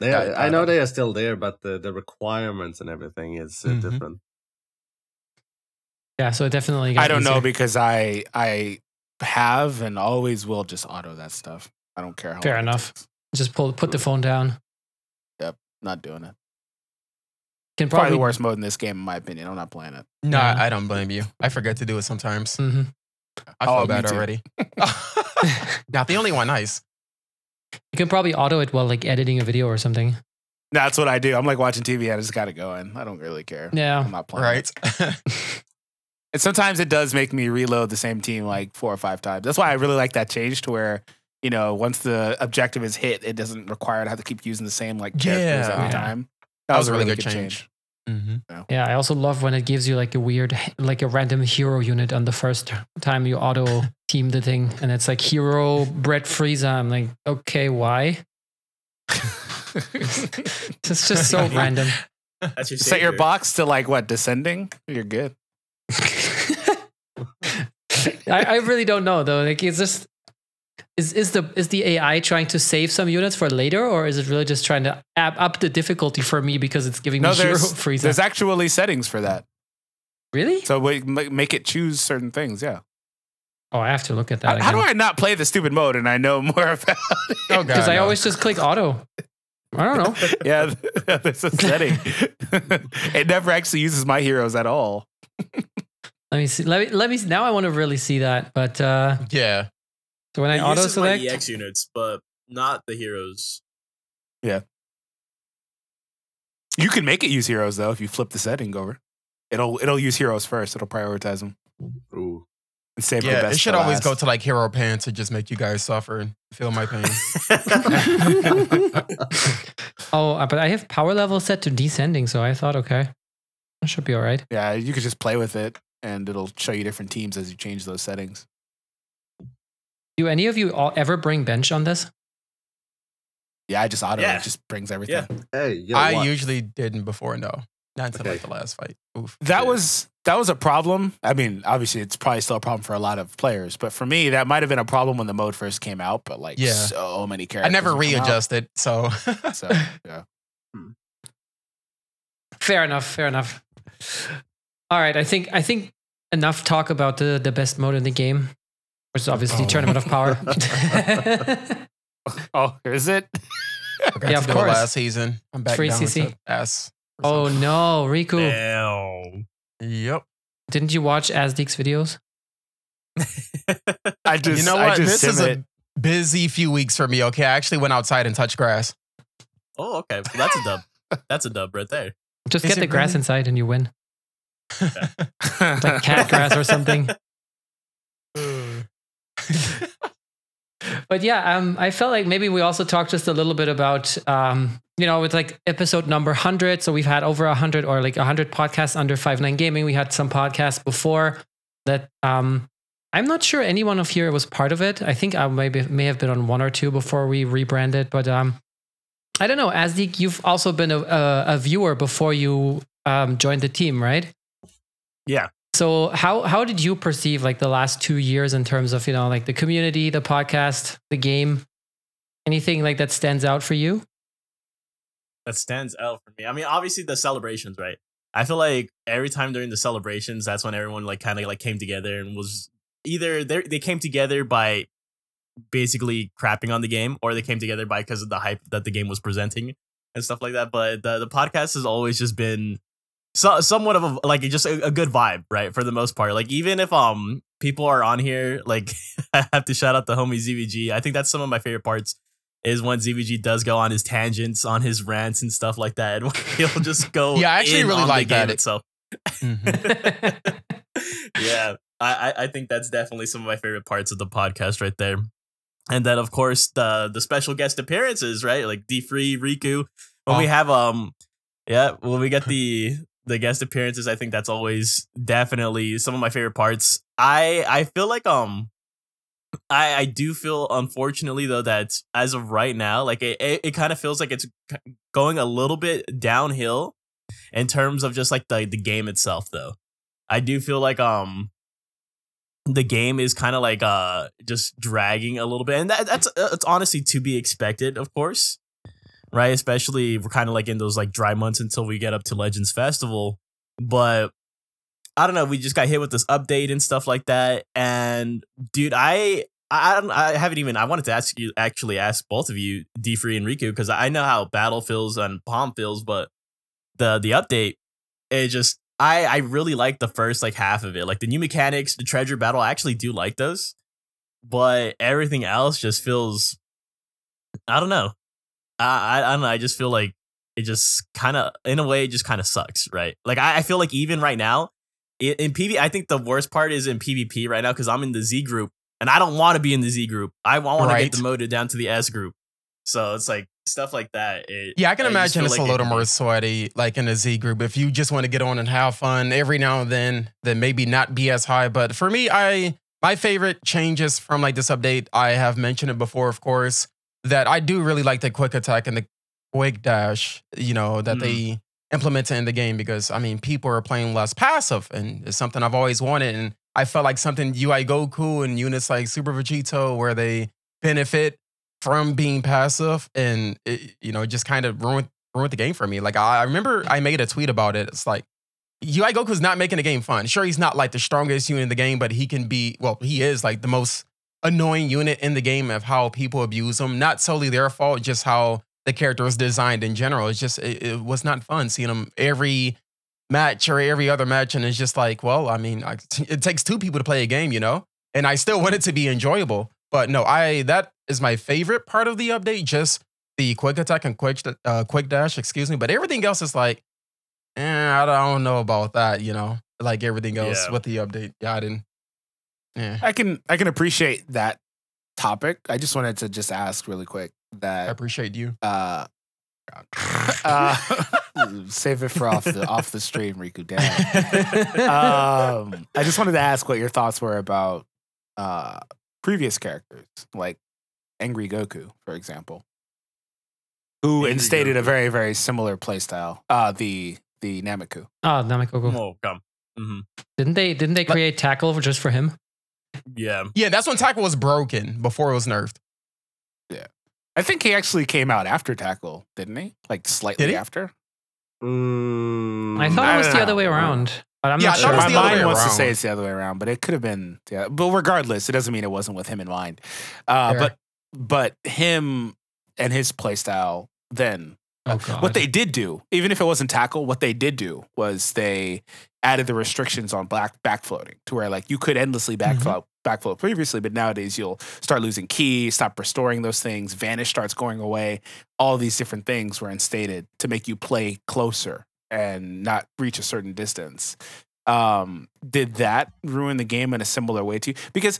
They are, I know they are still there, but the, the requirements and everything is uh, mm-hmm. different. Yeah, so it definitely. Got I don't easier. know because I I have and always will just auto that stuff. I don't care how. Fair enough. Just pull put the phone down. Yep, not doing it. Can probably, probably the worst mode in this game, in my opinion. I'm not playing it. No, yeah. I don't blame you. I forget to do it sometimes. Mm-hmm. I feel oh, bad already. Not the only one. Nice. You can probably auto it while like editing a video or something. That's what I do. I'm like watching T V. I just got it going. I don't really care. Yeah, I'm not playing. Right. It. And sometimes it does make me reload the same team like four or five times. That's why I really like that change to where. You know, once the objective is hit, it doesn't require to have to keep using the same like characters yeah. every yeah. time. That was, that was a really good, good change. change. Mm-hmm. Yeah. yeah, I also love when it gives you like a weird, like a random hero unit on the first time you auto team the thing. And it's like hero Brett Frieza. I'm like, okay, why? It's just so random. That's your Set your box to like what, descending? You're good. I, I really don't know though. Like it's just, Is is the is the A I trying to save some units for later, or is it really just trying to app up the difficulty for me because it's giving no, me zero Frieza? There's actually settings for that. Really? So we make it choose certain things. Yeah. Oh, I have to look at that. How, again. how do I not play the stupid mode and I know more about it? Oh, because no. I always just click auto. I don't know. Yeah, there's a setting. It never actually uses my heroes at all. Let me see. Let me. Let me. Now I want to really see that, but uh, yeah. So when I, I auto select my E X units, but not the heroes. Yeah. You can make it use heroes though if you flip the setting over. It'll it'll use heroes first. It'll prioritize them. Ooh. And save yeah, the best. It should always last. Go to like hero pan to just make you guys suffer and feel my pain. Oh, but I have power level set to descending, so I thought okay. That should be all right. Yeah, you could just play with it and it'll show you different teams as you change those settings. Do any of you all ever bring bench on this? Yeah, I just auto yeah. it just brings everything. Yeah. Hey, you know I what? usually didn't before, no. Not until okay. like the last fight. Oof. That yeah. was that was a problem. I mean, obviously, it's probably still a problem for a lot of players, but for me, that might have been a problem when the mode first came out. But like, yeah. so many characters. I never readjusted, so so yeah. Hmm. Fair enough. Fair enough. All right, I think I think enough talk about the the best mode in the game, which is obviously oh. Tournament of Power. Oh, is it? Yeah, of course. Last season, I'm back down to S. Oh no, Rico! Damn. Yep. Didn't you watch Asdek's videos? I just, you know what? I just this is it. a busy few weeks for me. Okay, I actually went outside and touched grass. Oh, okay. So that's a dub. That's a dub right there. Just is get the grass really? inside and you win. Okay. Like cat grass or something. But yeah, um, I felt like maybe we also talked just a little bit about, um, you know, it's like episode number one hundred. So we've had over one hundred or like one hundred podcasts under Five Nine Gaming. We had some podcasts before that. Um, I'm not sure anyone of here was part of it. I think I maybe may have been on one or two before we rebranded. But um, I don't know, Asdek, you've also been a, a, a viewer before you um, joined the team, right? Yeah. So how how did you perceive like the last two years in terms of, you know, like the community, the podcast, the game, anything like that stands out for you? That stands out for me. I mean, obviously the celebrations, right? I feel like every time during the celebrations, that's when everyone like kind of like came together and was either they they came together by basically crapping on the game, or they came together by because of the hype that the game was presenting and stuff like that. But the, the podcast has always just been So somewhat of a, like just a, a good vibe, right? For the most part, like even if um people are on here, like I have to shout out the homie Z B G. I think that's some of my favorite parts is when Z B G does go on his tangents, on his rants and stuff like that, and he'll just go. Yeah, I actually in really on like the game that itself. Mm-hmm. Yeah, I I think that's definitely some of my favorite parts of the podcast right there, and then of course the the special guest appearances, right? Like D-Free, Riku. When oh. we have um yeah, when we get the The guest appearances, I think that's always definitely some of my favorite parts. I I feel like um I I do feel unfortunately though that as of right now, like it it, it kind of feels like it's going a little bit downhill in terms of just like the the game itself though. I do feel like um the game is kind of like uh just dragging a little bit, and that that's it's honestly to be expected, of course. Right, especially we're kind of like in those like dry months until we get up to Legends Festival. But I don't know, we just got hit with this update and stuff like that. And dude, I I don't I haven't even I wanted to ask you actually ask both of you, D-Free and Riku, because I know how Battle feels and Palm feels, but the the update, it just I I really like the first like half of it, like the new mechanics, the treasure battle. I actually do like those, but everything else just feels I don't know. I, I don't know. I just feel like it just kind of, in a way, it just kind of sucks, right? Like, I, I feel like even right now, in, in P V, I think the worst part is in PvP right now because I'm in the Z group, and I don't want to be in the Z group. I want right. to get demoted down to the S group. So it's like stuff like that. It, yeah, I can I imagine it's like a little more sweaty, like in a Z group. If you just want to get on and have fun every now and then, then maybe not be as high. But for me, I my favorite changes from like this update, I have mentioned it before, of course, that I do really like the quick attack and the quick dash, you know, that mm. they implemented in the game because, I mean, people are playing less passive and it's something I've always wanted. And I felt like something U I Goku and units like Super Vegito where they benefit from being passive and, it, you know, just kind of ruined, ruined the game for me. Like, I remember I made a tweet about it. It's like, U I Goku's not making the game fun. Sure, he's not like the strongest unit in the game, but he can be, well, he is like the most annoying unit in the game of how people abuse them. Not solely their fault, just how the character was designed in general. It's just, it, it was not fun seeing them every match or every other match. And it's just like, well, I mean, I, it takes two people to play a game, you know? And I still want it to be enjoyable. But no, I that is my favorite part of the update, just the quick attack and quick uh, quick dash, excuse me. But everything else is like, eh, I don't know about that, you know? Like everything else yeah. with the update. Yeah, I didn't. Yeah. I can I can appreciate that topic. I just wanted to just ask really quick that I appreciate you. Uh, uh, save it for off the off the stream, Riku. Damn. um, I just wanted to ask what your thoughts were about uh, previous characters like Angry Goku, for example, who instated a very very similar playstyle. Uh, the the Nameku. Ah, oh, Nameku. Oh, come. Mm-hmm. Didn't they? Didn't they create like, tackle just for him? Yeah. Yeah, that's when tackle was broken before it was nerfed. Yeah, I think he actually came out after tackle, didn't he? Like slightly Did he? after. Mm, I thought it was the other way around. But I'm yeah, not sure. My mind wants to say it's the other way around, but it could have been. Yeah, but regardless, it doesn't mean it wasn't with him in mind. Uh, sure. But but him and his playstyle then. Oh, God. What they did do, even if it wasn't tackle, what they did do was they added the restrictions on back backfloating to where like you could endlessly backfloat mm-hmm. backfloat previously, but nowadays you'll start losing key, stop restoring those things, vanish starts going away. All these different things were instated to make you play closer and not reach a certain distance. Um, did that ruin the game in a similar way to you? Because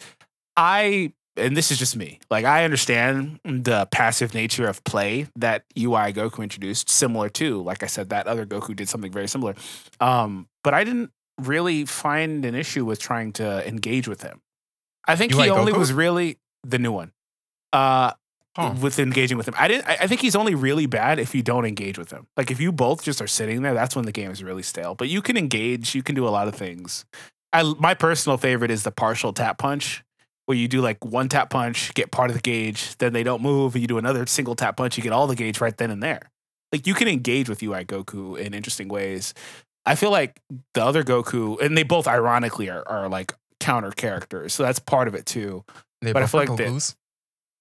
I... and this is just me. Like, I understand the passive nature of play that U I Goku introduced, similar to, like I said, that other Goku did something very similar. Um, but I didn't really find an issue with trying to engage with him. I think U I he only Goku? was really the new one uh, huh. with engaging with him. I didn't. I, I think he's only really bad if you don't engage with him. Like, if you both just are sitting there, that's when the game is really stale. But you can engage. You can do a lot of things. I, my personal favorite is the partial tap punch, where you do like one tap punch, get part of the gauge, then they don't move, and you do another single tap punch, you get all the gauge right then and there. Like, you can engage with U I Goku in interesting ways. I feel like the other Goku, and they both ironically are, are like counter characters, so that's part of it too. They but both I feel like Gokus.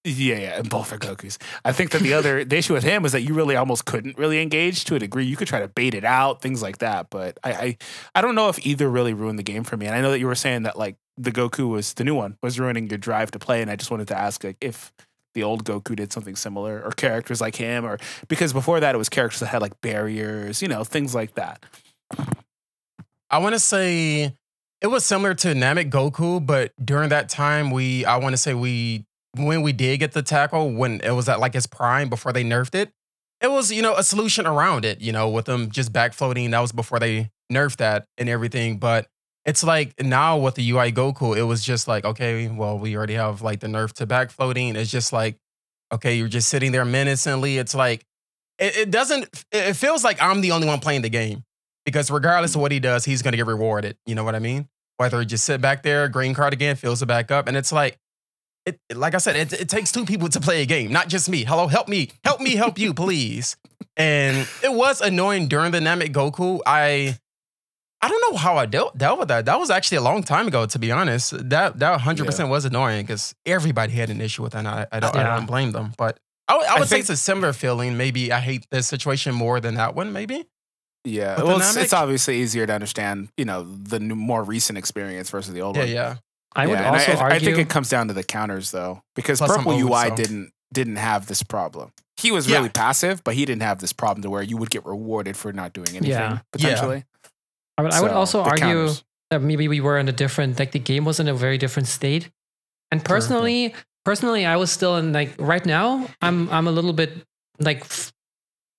That, yeah, yeah, and both are Gokus. I think that the other the issue with him was that you really almost couldn't really engage to a degree. You could try to bait it out, things like that. But I, I, I don't know if either really ruined the game for me. And I know that you were saying that like. The Goku was the new one was ruining your drive to play, and I just wanted to ask like if the old Goku did something similar or characters like him, or because before that it was characters that had like barriers, you know, things like that. I want to say it was similar to Namek Goku, but during that time we I want to say we when we did get the tackle, when it was at like its prime before they nerfed it, it was, you know, a solution around it, you know, with them just back floating. That was before they nerfed that and everything, but it's like now with the U I Goku, it was just like, okay, well, we already have like the nerf to back floating. It's just like, okay, you're just sitting there menacingly. It's like, it, it doesn't, it feels like I'm the only one playing the game because regardless of what he does, he's going to get rewarded. You know what I mean? Whether he just sit back there, green card again, fills it back up. And it's like, it, like I said, it, it takes two people to play a game, not just me. Hello, help me, help me, help you, please. And it was annoying during the Namek Goku. I... I don't know how I dealt, dealt with that. That was actually a long time ago, to be honest. That that one hundred percent yeah. was annoying because everybody had an issue with it, and I, I, don't, yeah. I don't blame them. But I, w- I would I say think, it's a similar feeling. Maybe I hate this situation more than that one, maybe. Yeah. With well, it's, it's obviously easier to understand, you know, the new, more recent experience versus the old yeah, one. Yeah, yeah. I would yeah, also I, argue... I think it comes down to the counters, though, because Plus Purple old, U I so. didn't didn't have this problem. He was really yeah. passive, but he didn't have this problem to where you would get rewarded for not doing anything, yeah. potentially. Yeah. I would, so, I would also argue counters. that maybe we were in a different, like the game was in a very different state. And personally, sure. personally, I was still in like, right now, I'm I'm a little bit like,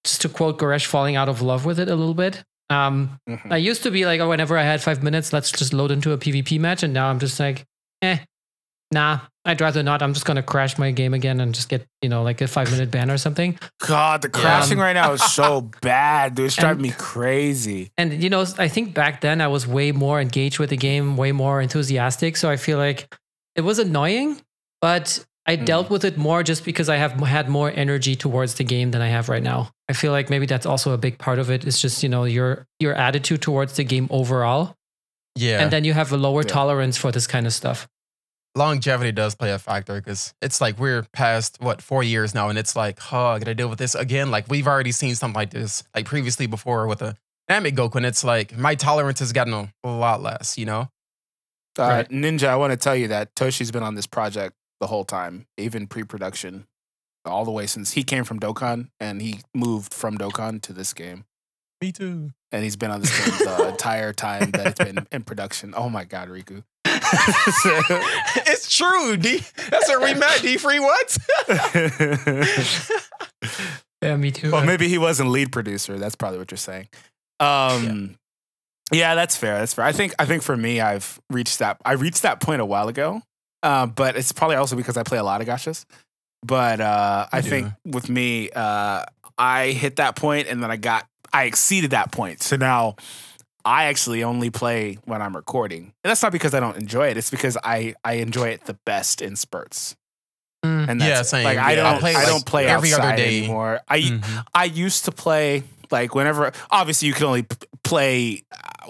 just to quote Goresh, falling out of love with it a little bit. Um, mm-hmm. I used to be like, oh, whenever I had five minutes, let's just load into a PvP match. And now I'm just like, eh, nah, I'd rather not. I'm just going to crash my game again and just get, you know, like a five minute ban or something. God, the crashing um, right now is so bad, dude. It's and, driving me crazy. And, you know, I think back then I was way more engaged with the game, way more enthusiastic. So I feel like it was annoying, but I mm. dealt with it more just because I have had more energy towards the game than I have right now. I feel like maybe that's also a big part of it. It's just, you know, your, your attitude towards the game overall. Yeah. And then you have a lower yeah. tolerance for this kind of stuff. Longevity does play a factor because it's like we're past, what, four years now, and it's like, oh, I gotta deal with this again. Like, we've already seen something like this, like previously before with a Namek Goku, and it's like my tolerance has gotten a lot less, you know? Uh, right. Ninja, I want to tell you that Toshi's been on this project the whole time, even pre-production, all the way since he came from Dokkan, and he moved from Dokkan to this game. Me too. And he's been on this game the entire time that it's been in production. Oh my God, Riku. So, it's true, D. That's where we met, D-Free. What? Yeah, me too. Well, maybe he wasn't lead producer. That's probably what you're saying. Um, yeah. yeah, that's fair. That's fair. I think. I think for me, I've reached that. I reached that point a while ago, uh, but it's probably also because I play a lot of gachas. But uh, I do. think with me, uh, I hit that point, and then I got. I exceeded that point. So now I actually only play when I'm recording. And that's not because I don't enjoy it. It's because I, I enjoy it the best in spurts. Mm, and that's yeah, same. Like, yeah. I don't, play, I don't like, play every outside other day anymore. I, mm-hmm. I used to play like whenever, obviously you can only p- play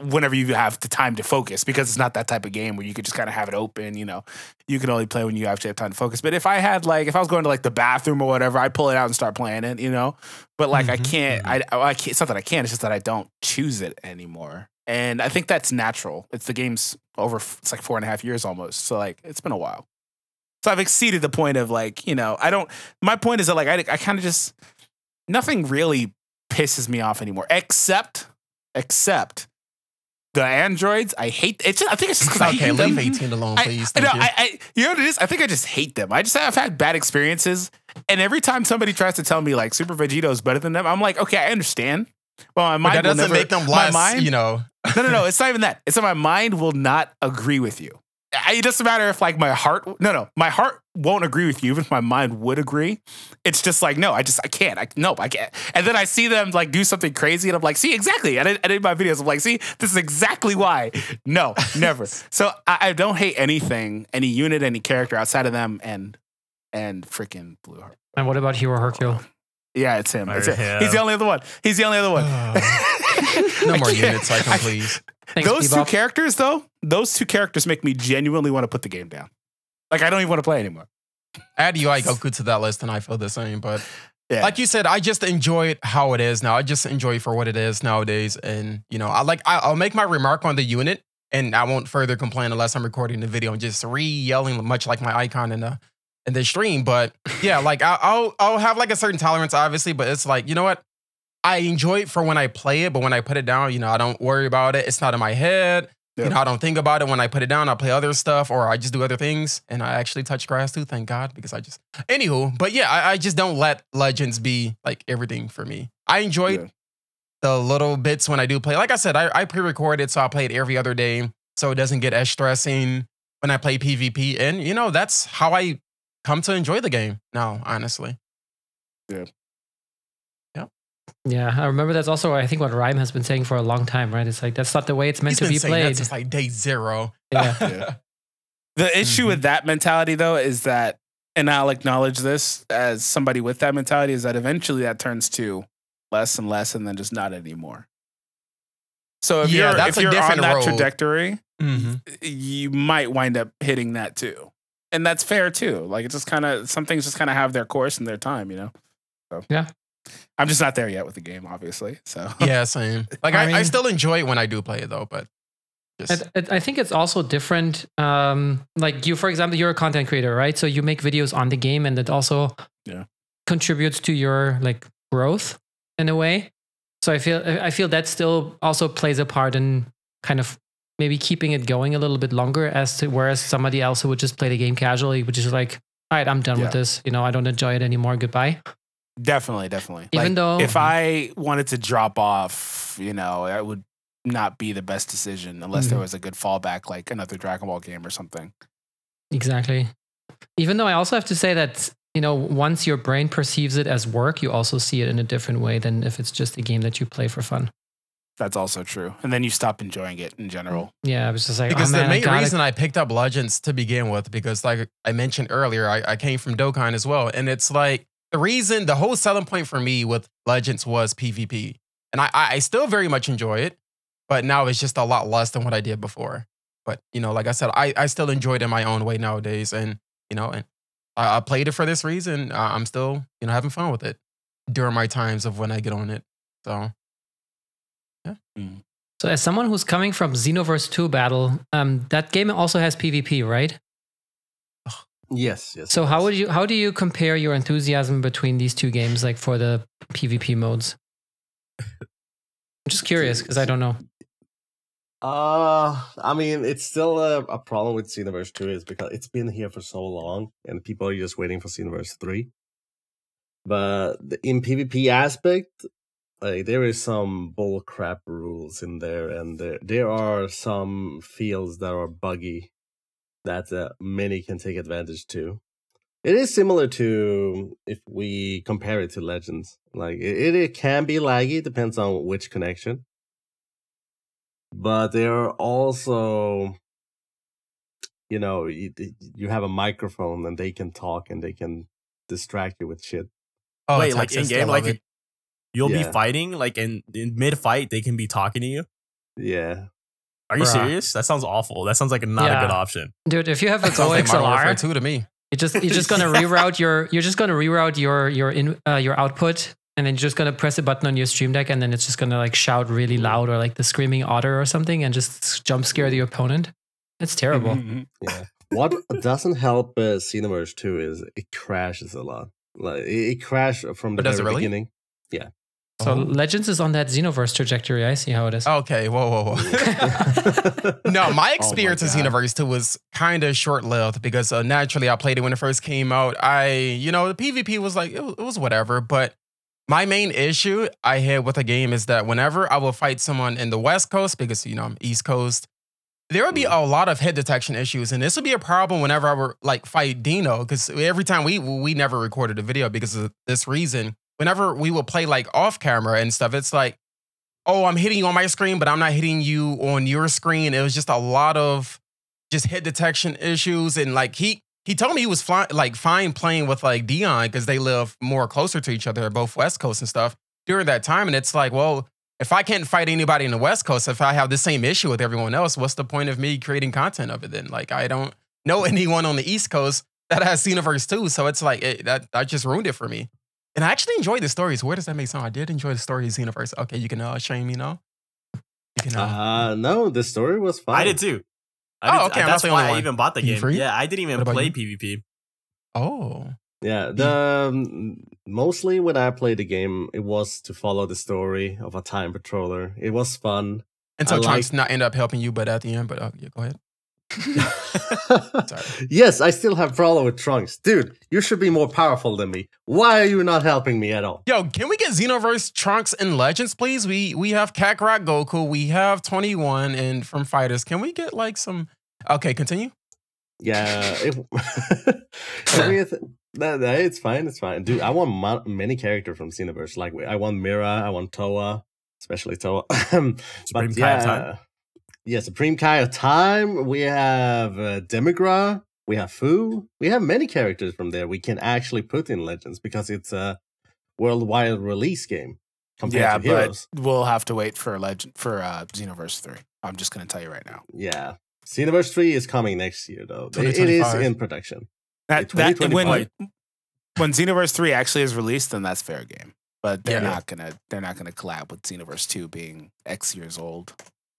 whenever you have the time to focus, because it's not that type of game where you could just kind of have it open, you know, you can only play when you actually have time to focus. But if I had like, if I was going to like the bathroom or whatever, I'd pull it out and start playing it, you know, but like, mm-hmm. I can't, I, I can't, it's not that I can't, it's just that I don't choose it anymore. And I think that's natural. It's the game's over. It's like four and a half years almost. So like, it's been a while. So I've exceeded the point of like, you know, I don't, my point is that like, I, I kind of just, nothing really pisses me off anymore, except, except the androids. I hate. It's just, I think it's just because okay, I hate them. Okay, leave eighteen alone, please. I, I, no, you. I, I, you know what it is? I think I just hate them. I just have had bad experiences, and every time somebody tries to tell me like Super Vegito is better than them, I'm like, okay, I understand. Well, my mind but that doesn't never, make them less. My mind, you know, no, no, no. It's not even that. It's that my mind will not agree with you. It doesn't matter if like my heart, no, no, my heart won't agree with you. Even if my mind would agree, it's just like, no, I just, I can't, I no, I can't. And then I see them like do something crazy and I'm like, see, exactly. And I, I did my videos. I'm like, see, this is exactly why. No, never. So I, I don't hate anything, any unit, any character outside of them and, and freaking Blue Heart. And what about Hero Hercule? Yeah, it's him. It's him. him. He's the only other one. He's the only other one. Oh. No more units, I can please. Thanks, those Bebop. two characters, though, those two characters make me genuinely want to put the game down. Like, I don't even want to play anymore. Add U I Goku to that list, and I feel the same. But yeah. like you said, I just enjoy it how it is now. I just enjoy it for what it is nowadays. And, you know, I like, I, I'll make my remark on the unit, and I won't further complain unless I'm recording the video and just re-yelling, much like my icon in the, in the stream. But yeah, like, I, I'll, I'll have like a certain tolerance, obviously, but it's like, you know what? I enjoy it for when I play it, but when I put it down, you know, I don't worry about it. It's not in my head. Yep. You know, I don't think about it. When I put it down, I play other stuff or I just do other things. And I actually touch grass too, thank God, because I just... Anywho, but yeah, I, I just don't let Legends be like everything for me. I enjoy yeah. the little bits when I do play. Like I said, I, I pre-record it, so I play it every other day, so it doesn't get as stressing when I play PvP. And, you know, that's how I come to enjoy the game now, honestly. Yeah. Yeah, I remember that's also, I think, what Rhyme has been saying for a long time, right? It's like, that's not the way it's meant He's to be played. That's just like day zero. Yeah. yeah. The issue mm-hmm. with that mentality, though, is that, and I'll acknowledge this as somebody with that mentality, is that eventually that turns to less and less and then just not anymore. So if yeah, you're, if you're on that road. trajectory, mm-hmm. you might wind up hitting that, too. And that's fair, too. Like, it's just kind of, some things just kind of have their course and their time, you know? So. Yeah. I'm just not there yet with the game, obviously. So yeah, same. Like I, I, mean, I still enjoy it when I do play it, though. But just. I, I think it's also different. Um, like you, for example, you're a content creator, right? So you make videos on the game, and it also yeah. contributes to your like growth in a way. So I feel I feel that still also plays a part in kind of maybe keeping it going a little bit longer. As to whereas somebody else who would just play the game casually, which is like, all right, I'm done yeah. with this. You know, I don't enjoy it anymore. Goodbye. Definitely, definitely. Even like, though if I wanted to drop off, you know, that would not be the best decision unless mm-hmm. there was a good fallback, like another Dragon Ball game or something. Exactly. Even though I also have to say that, you know, once your brain perceives it as work, you also see it in a different way than if it's just a game that you play for fun. That's also true. And then you stop enjoying it in general. Yeah, I was just like, because oh, man, the main I reason it. I picked up Legends to begin with, because like I mentioned earlier, I, I came from Dokkan as well, and it's like. The reason, the whole selling point for me with Legends was PvP. And I, I still very much enjoy it, but now it's just a lot less than what I did before. But, you know, like I said, I, I still enjoy it in my own way nowadays. And, you know, and I, I played it for this reason. I'm still, you know, having fun with it during my times of when I get on it. So, yeah. Mm. So as someone who's coming from Xenoverse two Battle, um, that game also has PvP, right? Yes, yes. So yes. how would you how do you compare your enthusiasm between these two games, like for the PvP modes? I'm just curious because I don't know. Uh I mean, it's still a, a problem with Xenoverse two is because it's been here for so long, and people are just waiting for Xenoverse three. But the, in PvP aspect, like there is some bullcrap rules in there, and there there are some fields that are buggy. That uh, many can take advantage to. It is similar to if we compare it to Legends. Like it, it can be laggy, depends on which connection. But there are also, you know, you, you have a microphone and they can talk and they can distract you with shit. Oh, wait, like in game, like it. you'll yeah. be fighting, like in, in mid fight, they can be talking to you. Yeah. Are you Bruh. serious? That sounds awful. That sounds like not yeah. a good option, dude. If you have a Go X L R, two to me. You're just you're just gonna reroute your you're just gonna reroute your your in uh, your output, and then you're just gonna press a button on your Stream Deck, and then it's just gonna like shout really loud or like the screaming otter or something, and just jump scare the opponent. It's terrible. Mm-hmm. Yeah. What doesn't help uh, Xenoverse two is it crashes a lot. Like it, it crashed from the very really? beginning. Yeah. So oh. Legends is on that Xenoverse trajectory. I see how it is. Okay. Whoa, whoa, whoa. No, my experience oh my in Xenoverse two was kind of short-lived because uh, naturally I played it when it first came out. I, you know, the PvP was like, it was, it was whatever. But my main issue I had with the game is that whenever I will fight someone in the West Coast, because, you know, I'm East Coast, there would be a lot of hit detection issues. And this would be a problem whenever I were like fight Dino, because every time we, we never recorded a video because of this reason. Whenever we will play like off camera and stuff, it's like, oh, I'm hitting you on my screen, but I'm not hitting you on your screen. It was just a lot of just hit detection issues. And like he he told me he was fly, like fine playing with like Dion because they live more closer to each other, both West Coast and stuff during that time. And it's like, well, if I can't fight anybody in the West Coast, if I have the same issue with everyone else, what's the point of me creating content of it then? Like, I don't know anyone on the East Coast that has Xenoverse two. So it's like it, that, that just ruined it for me. And I actually enjoyed the stories. Where does that make sense? I did enjoy the story of Xenoverse. Okay, you can uh, shame me now. You can, uh, uh, no, the story was fine. I did too. I did, oh, okay. That's why I even bought the game. Yeah, I didn't even play you? PvP. Oh. Yeah, the um, mostly when I played the game, it was to follow the story of a time patroller. It was fun. And so Trunks not end up helping you, but at the end, but uh, yeah, go ahead. Yes, I still have problem with Trunks. Dude, you should be more powerful than me. Why are you not helping me at all? Yo, can we get Xenoverse Trunks and Legends, please? We we have Kakarot Goku, we have twenty-one and from Fighters. Can we get like some... Okay, continue. Yeah, it... no, no, it's fine, it's fine. Dude, I want ma- many characters from Xenoverse. Like, I want Mira, I want Towa, especially Towa. But yeah... Yeah, Supreme Kai of Time, we have uh, Demigra, we have Fu, we have many characters from there we can actually put in Legends because it's a worldwide release game compared yeah, to Heroes. Yeah, but we'll have to wait for Legend for uh, Xenoverse three. I'm just going to tell you right now. Yeah. Xenoverse three is coming next year, though. It is in production. That, that, when, when Xenoverse three actually is released, then that's fair game. But they're yeah. not gonna they're not gonna collab with Xenoverse two being X years old.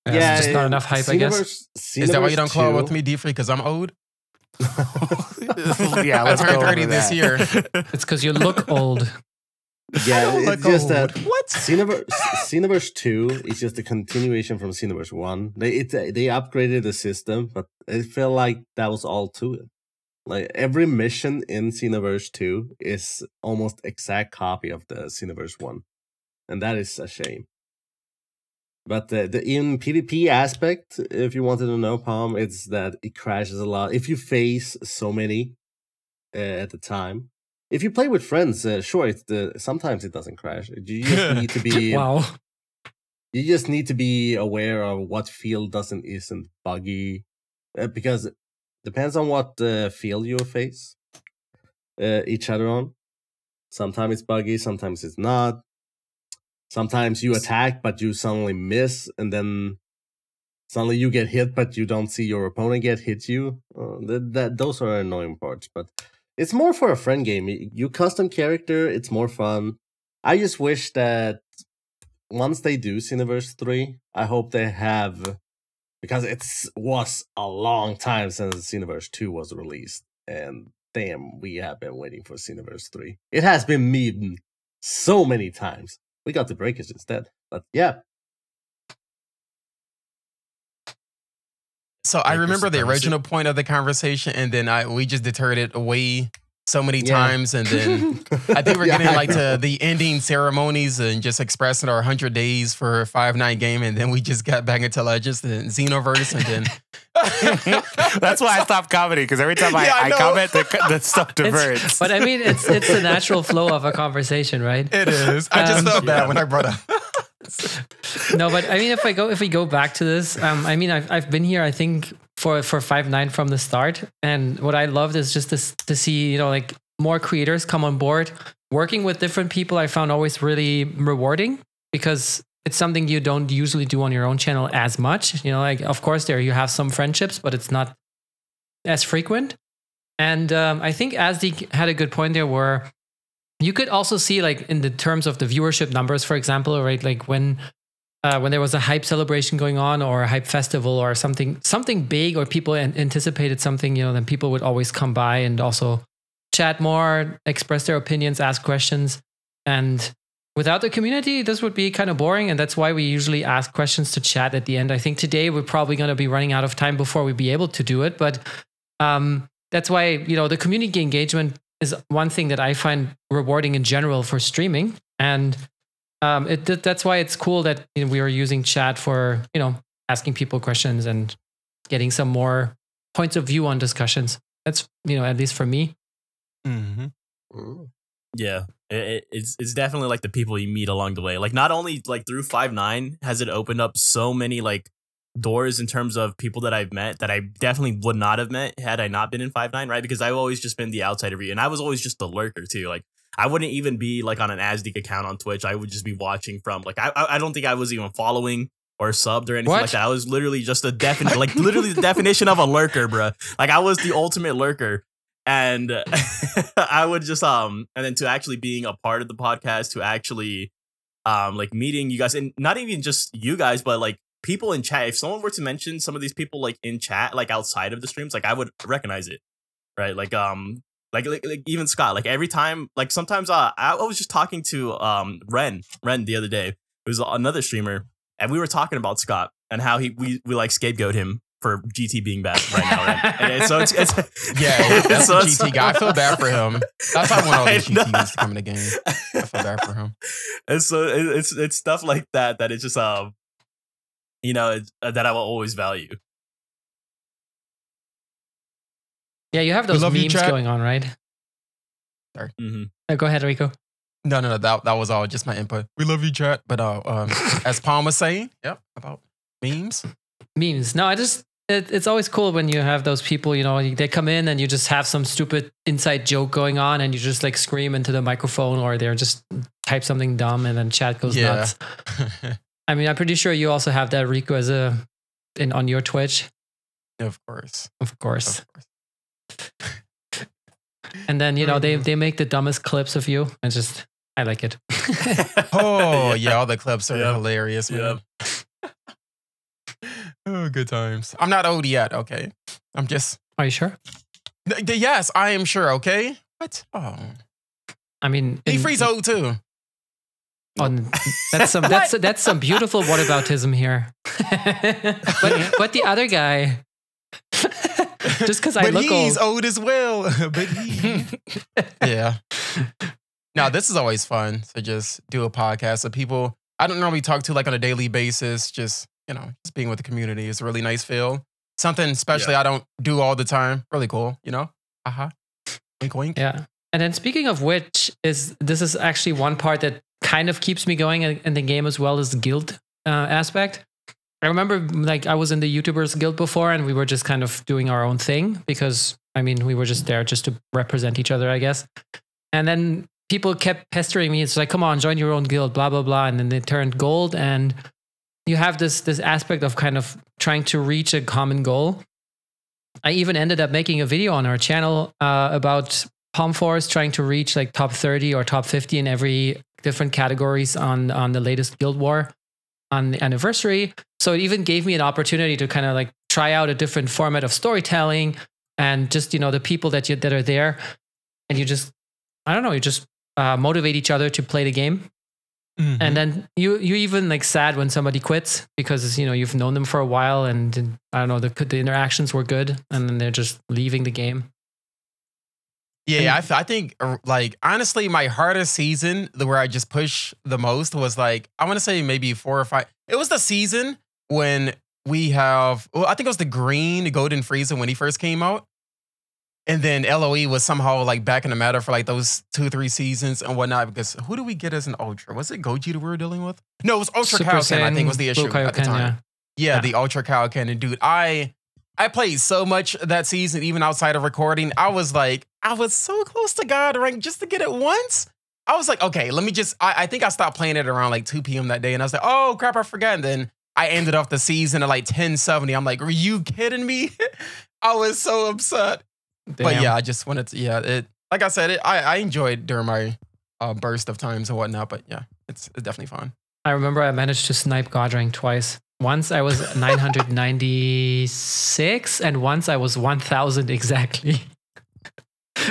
Yeah, yeah, just not enough hype, Xenoverse, I guess. Xenoverse is that why you don't collab with me, D-Free? Because I'm old? Yeah, let's go over that. This year. It's because you look old. Yeah, it's look just old. That what? Xenoverse, Xenoverse two is just a continuation from Xenoverse one. They it, they upgraded the system, but it felt like that was all to it. Like every mission in Xenoverse two is almost exact copy of the Xenoverse one. And that is a shame. But the, the in PvP aspect, if you wanted to know, Palm, it's that it crashes a lot. If you face so many uh, at the time, if you play with friends, uh, sure, it's the, sometimes it doesn't crash. You just need to be wow. You just need to be aware of what field doesn't isn't buggy, uh, because it depends on what uh, field you face uh, each other on. Sometimes it's buggy, sometimes it's not. Sometimes you attack, but you suddenly miss, and then suddenly you get hit, but you don't see your opponent get hit you. Uh, that, that those are annoying parts, but it's more for a friend game. You custom character, it's more fun. I just wish that once they do Xenoverse three, I hope they have, because it was a long time since Xenoverse two was released, and damn, we have been waiting for Xenoverse three. It has been memed so many times. We got the breakers instead, but yeah. So I remember the original point of the conversation, and then I we just deterred it away so many yeah. times, and then I think we're getting yeah, like to the ending ceremonies and just expressing our one hundred days for Five Nine Gaming, and then we just got back into Legends and Xenoverse, and then That's why I stopped commenting, because every time I, yeah, I, I comment, the, the stuff diverts. It's, but I mean, it's it's the natural flow of a conversation, right? It is. I um, just felt yeah. bad when I brought up. No, but I mean, if I go, if we go back to this, um, I mean, I've I've been here, I think, for for Five Nine from the start, and what I loved is just this to see, you know, like more creators come on board. Working with different people, I found always really rewarding, because it's something you don't usually do on your own channel as much. You know, like, of course, there you have some friendships, but it's not as frequent. And um, I think Asdek had a good point there, where you could also see, like, in the terms of the viewership numbers, for example, right? Like when uh, when there was a hype celebration going on, or a hype festival, or something something big, or people an- anticipated something, you know, then people would always come by and also chat more, express their opinions, ask questions. And without the community, this would be kind of boring, and that's why we usually ask questions to chat at the end. I think today we're probably going to be running out of time before we be able to do it, but um, that's why, you know, the community engagement is one thing that I find rewarding in general for streaming, and um, it, that's why it's cool that, you know, we are using chat for, you know, asking people questions and getting some more points of view on discussions. That's, you know, at least for me. Mm-hmm. Ooh. Yeah, it, it's it's definitely like the people you meet along the way. Like, not only like through Five Nine has it opened up so many like doors in terms of people that I've met that I definitely would not have met had I not been in Five Nine, right? Because I've always just been the outsider, and I was always just the lurker too. Like, I wouldn't even be like on an Asdek account on Twitch. I would just be watching from like I I don't think I was even following or subbed or anything what? like that. I was literally just a definite like literally the definition of a lurker, bro. Like, I was the ultimate lurker. And I would just um and then to actually being a part of the podcast, to actually um like meeting you guys, and not even just you guys, but like people in chat. If someone were to mention some of these people like in chat, like outside of the streams, like I would recognize it, right? Like um like like, like even Scott, like every time, like sometimes uh, I was just talking to um Ren Ren the other day, who's another streamer, and we were talking about Scott and how he we, we like scapegoat him for G T being bad right now, right? And so it's, it's yeah, that's so a G T guy. I feel bad for him. That's not when all these G T needs to come in the game. I feel bad for him. And so it's it's stuff like that that it's just um, you know, it's, uh, that I will always value. Yeah, you have those memes you, going on, right? Sorry. Mm-hmm. Oh, go ahead, Rico. No, no, no. That that was all just my input. We love you, chat. But uh, um, as Palm was saying, yep, about memes. Memes. No, I just, it, it's always cool when you have those people, you know, they come in and you just have some stupid inside joke going on and you just like scream into the microphone, or they're just type something dumb and then chat goes yeah. nuts. I mean, I'm pretty sure you also have that, Rico, as a, in on your Twitch. Of course. Of course. Of course. And then, you know, they, they make the dumbest clips of you, and just, I like it. Oh, yeah. yeah. All the clips are yep. hilarious. Yep. Oh, good times. I'm not old yet, okay? I'm just... Are you sure? Th- th- yes, I am sure, okay? What? Oh. I mean... D-Free's old, too. On, that's some that's that's some beautiful whataboutism here. but, but the other guy... just because I but look old... But he's old as well. But he... yeah. Now, this is always fun to just do a podcast of people I don't normally talk to like on a daily basis, just... You know, just being with the community is a really nice feel. Something especially yeah. I don't do all the time. Really cool, you know? Uh-huh. Wink, wink. Yeah. And then speaking of which, is this is actually one part that kind of keeps me going in the game as well as the guild uh, aspect. I remember like I was in the YouTubers guild before, and we were just kind of doing our own thing because, I mean, we were just there just to represent each other, I guess. And then people kept pestering me. It's like, come on, join your own guild, blah, blah, blah. And then they turned gold, and... you have this this aspect of kind of trying to reach a common goal. I even ended up making a video on our channel uh, about Palm Forest trying to reach like top thirty or top fifty in every different categories on on the latest Guild War on the anniversary. So it even gave me an opportunity to kind of like try out a different format of storytelling, and just, you know, the people that you that are there, and you just, I don't know, you just uh, motivate each other to play the game. Mm-hmm. And then you you even like sad when somebody quits, because, you know, you've known them for a while, and I don't know, the the interactions were good, and then they're just leaving the game. Yeah, and, I, I think like honestly, my hardest season, where I just pushed the most, was like I want to say maybe four or five. It was the season when we have, well, I think it was the green Golden Frieza when he first came out. And then L O E was somehow like back in the matter for like those two, three seasons and whatnot. Because who do we get as an Ultra? Was it Gogeta we were dealing with? No, it was Ultra Super Kaioken, Saiyan, I think was the issue Kaioken, at the time. Yeah, yeah, the Ultra Kaioken. And dude, I I played so much that season, even outside of recording. I was like, I was so close to God rank just to get it once. I was like, okay, let me just, I, I think I stopped playing it around like two p.m. that day. And I was like, oh crap, I forgot. And then I ended off the season at like ten seventy. I'm like, are you kidding me? I was so upset. Damn. But yeah, I just wanted to, yeah, it, like I said, it, I, I enjoyed during my uh, burst of times and whatnot, but yeah, it's, it's definitely fun. I remember I managed to snipe God rank twice. Once I was nine hundred ninety-six and once I was one thousand exactly.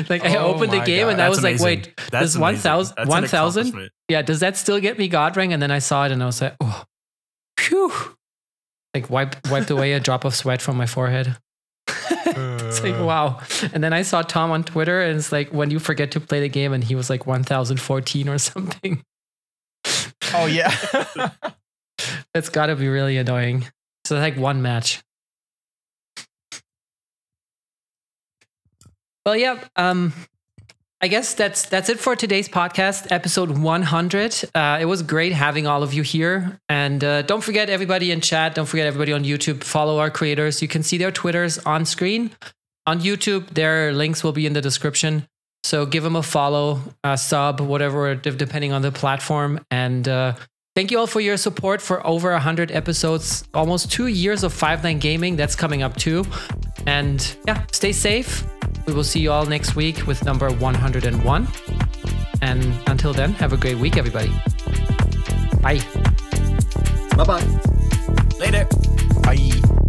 Like I oh opened the game God. and That's I was amazing. like, wait, That's does one thousand? Yeah, does that still get me God rank? And then I saw it and I was like, oh, phew. Like wiped, wiped away a drop of sweat from my forehead. It's like, wow. And then I saw Tom on Twitter and it's like, when you forget to play the game, and he was like one thousand fourteen or something. Oh yeah. That's gotta be really annoying. So like one match. Well, yeah. Um, I guess that's that's it for today's podcast, episode one hundred. Uh, it was great having all of you here. And uh, don't forget everybody in chat. Don't forget everybody on YouTube. Follow our creators. You can see their Twitters on screen. On YouTube, their links will be in the description. So give them a follow, a sub, whatever, depending on the platform. And uh, thank you all for your support for over one hundred episodes. Almost two years of Five Nine Gaming. That's coming up too. And yeah, stay safe. We will see you all next week with number one hundred one. And until then, have a great week, everybody. Bye. Bye-bye. Later. Bye.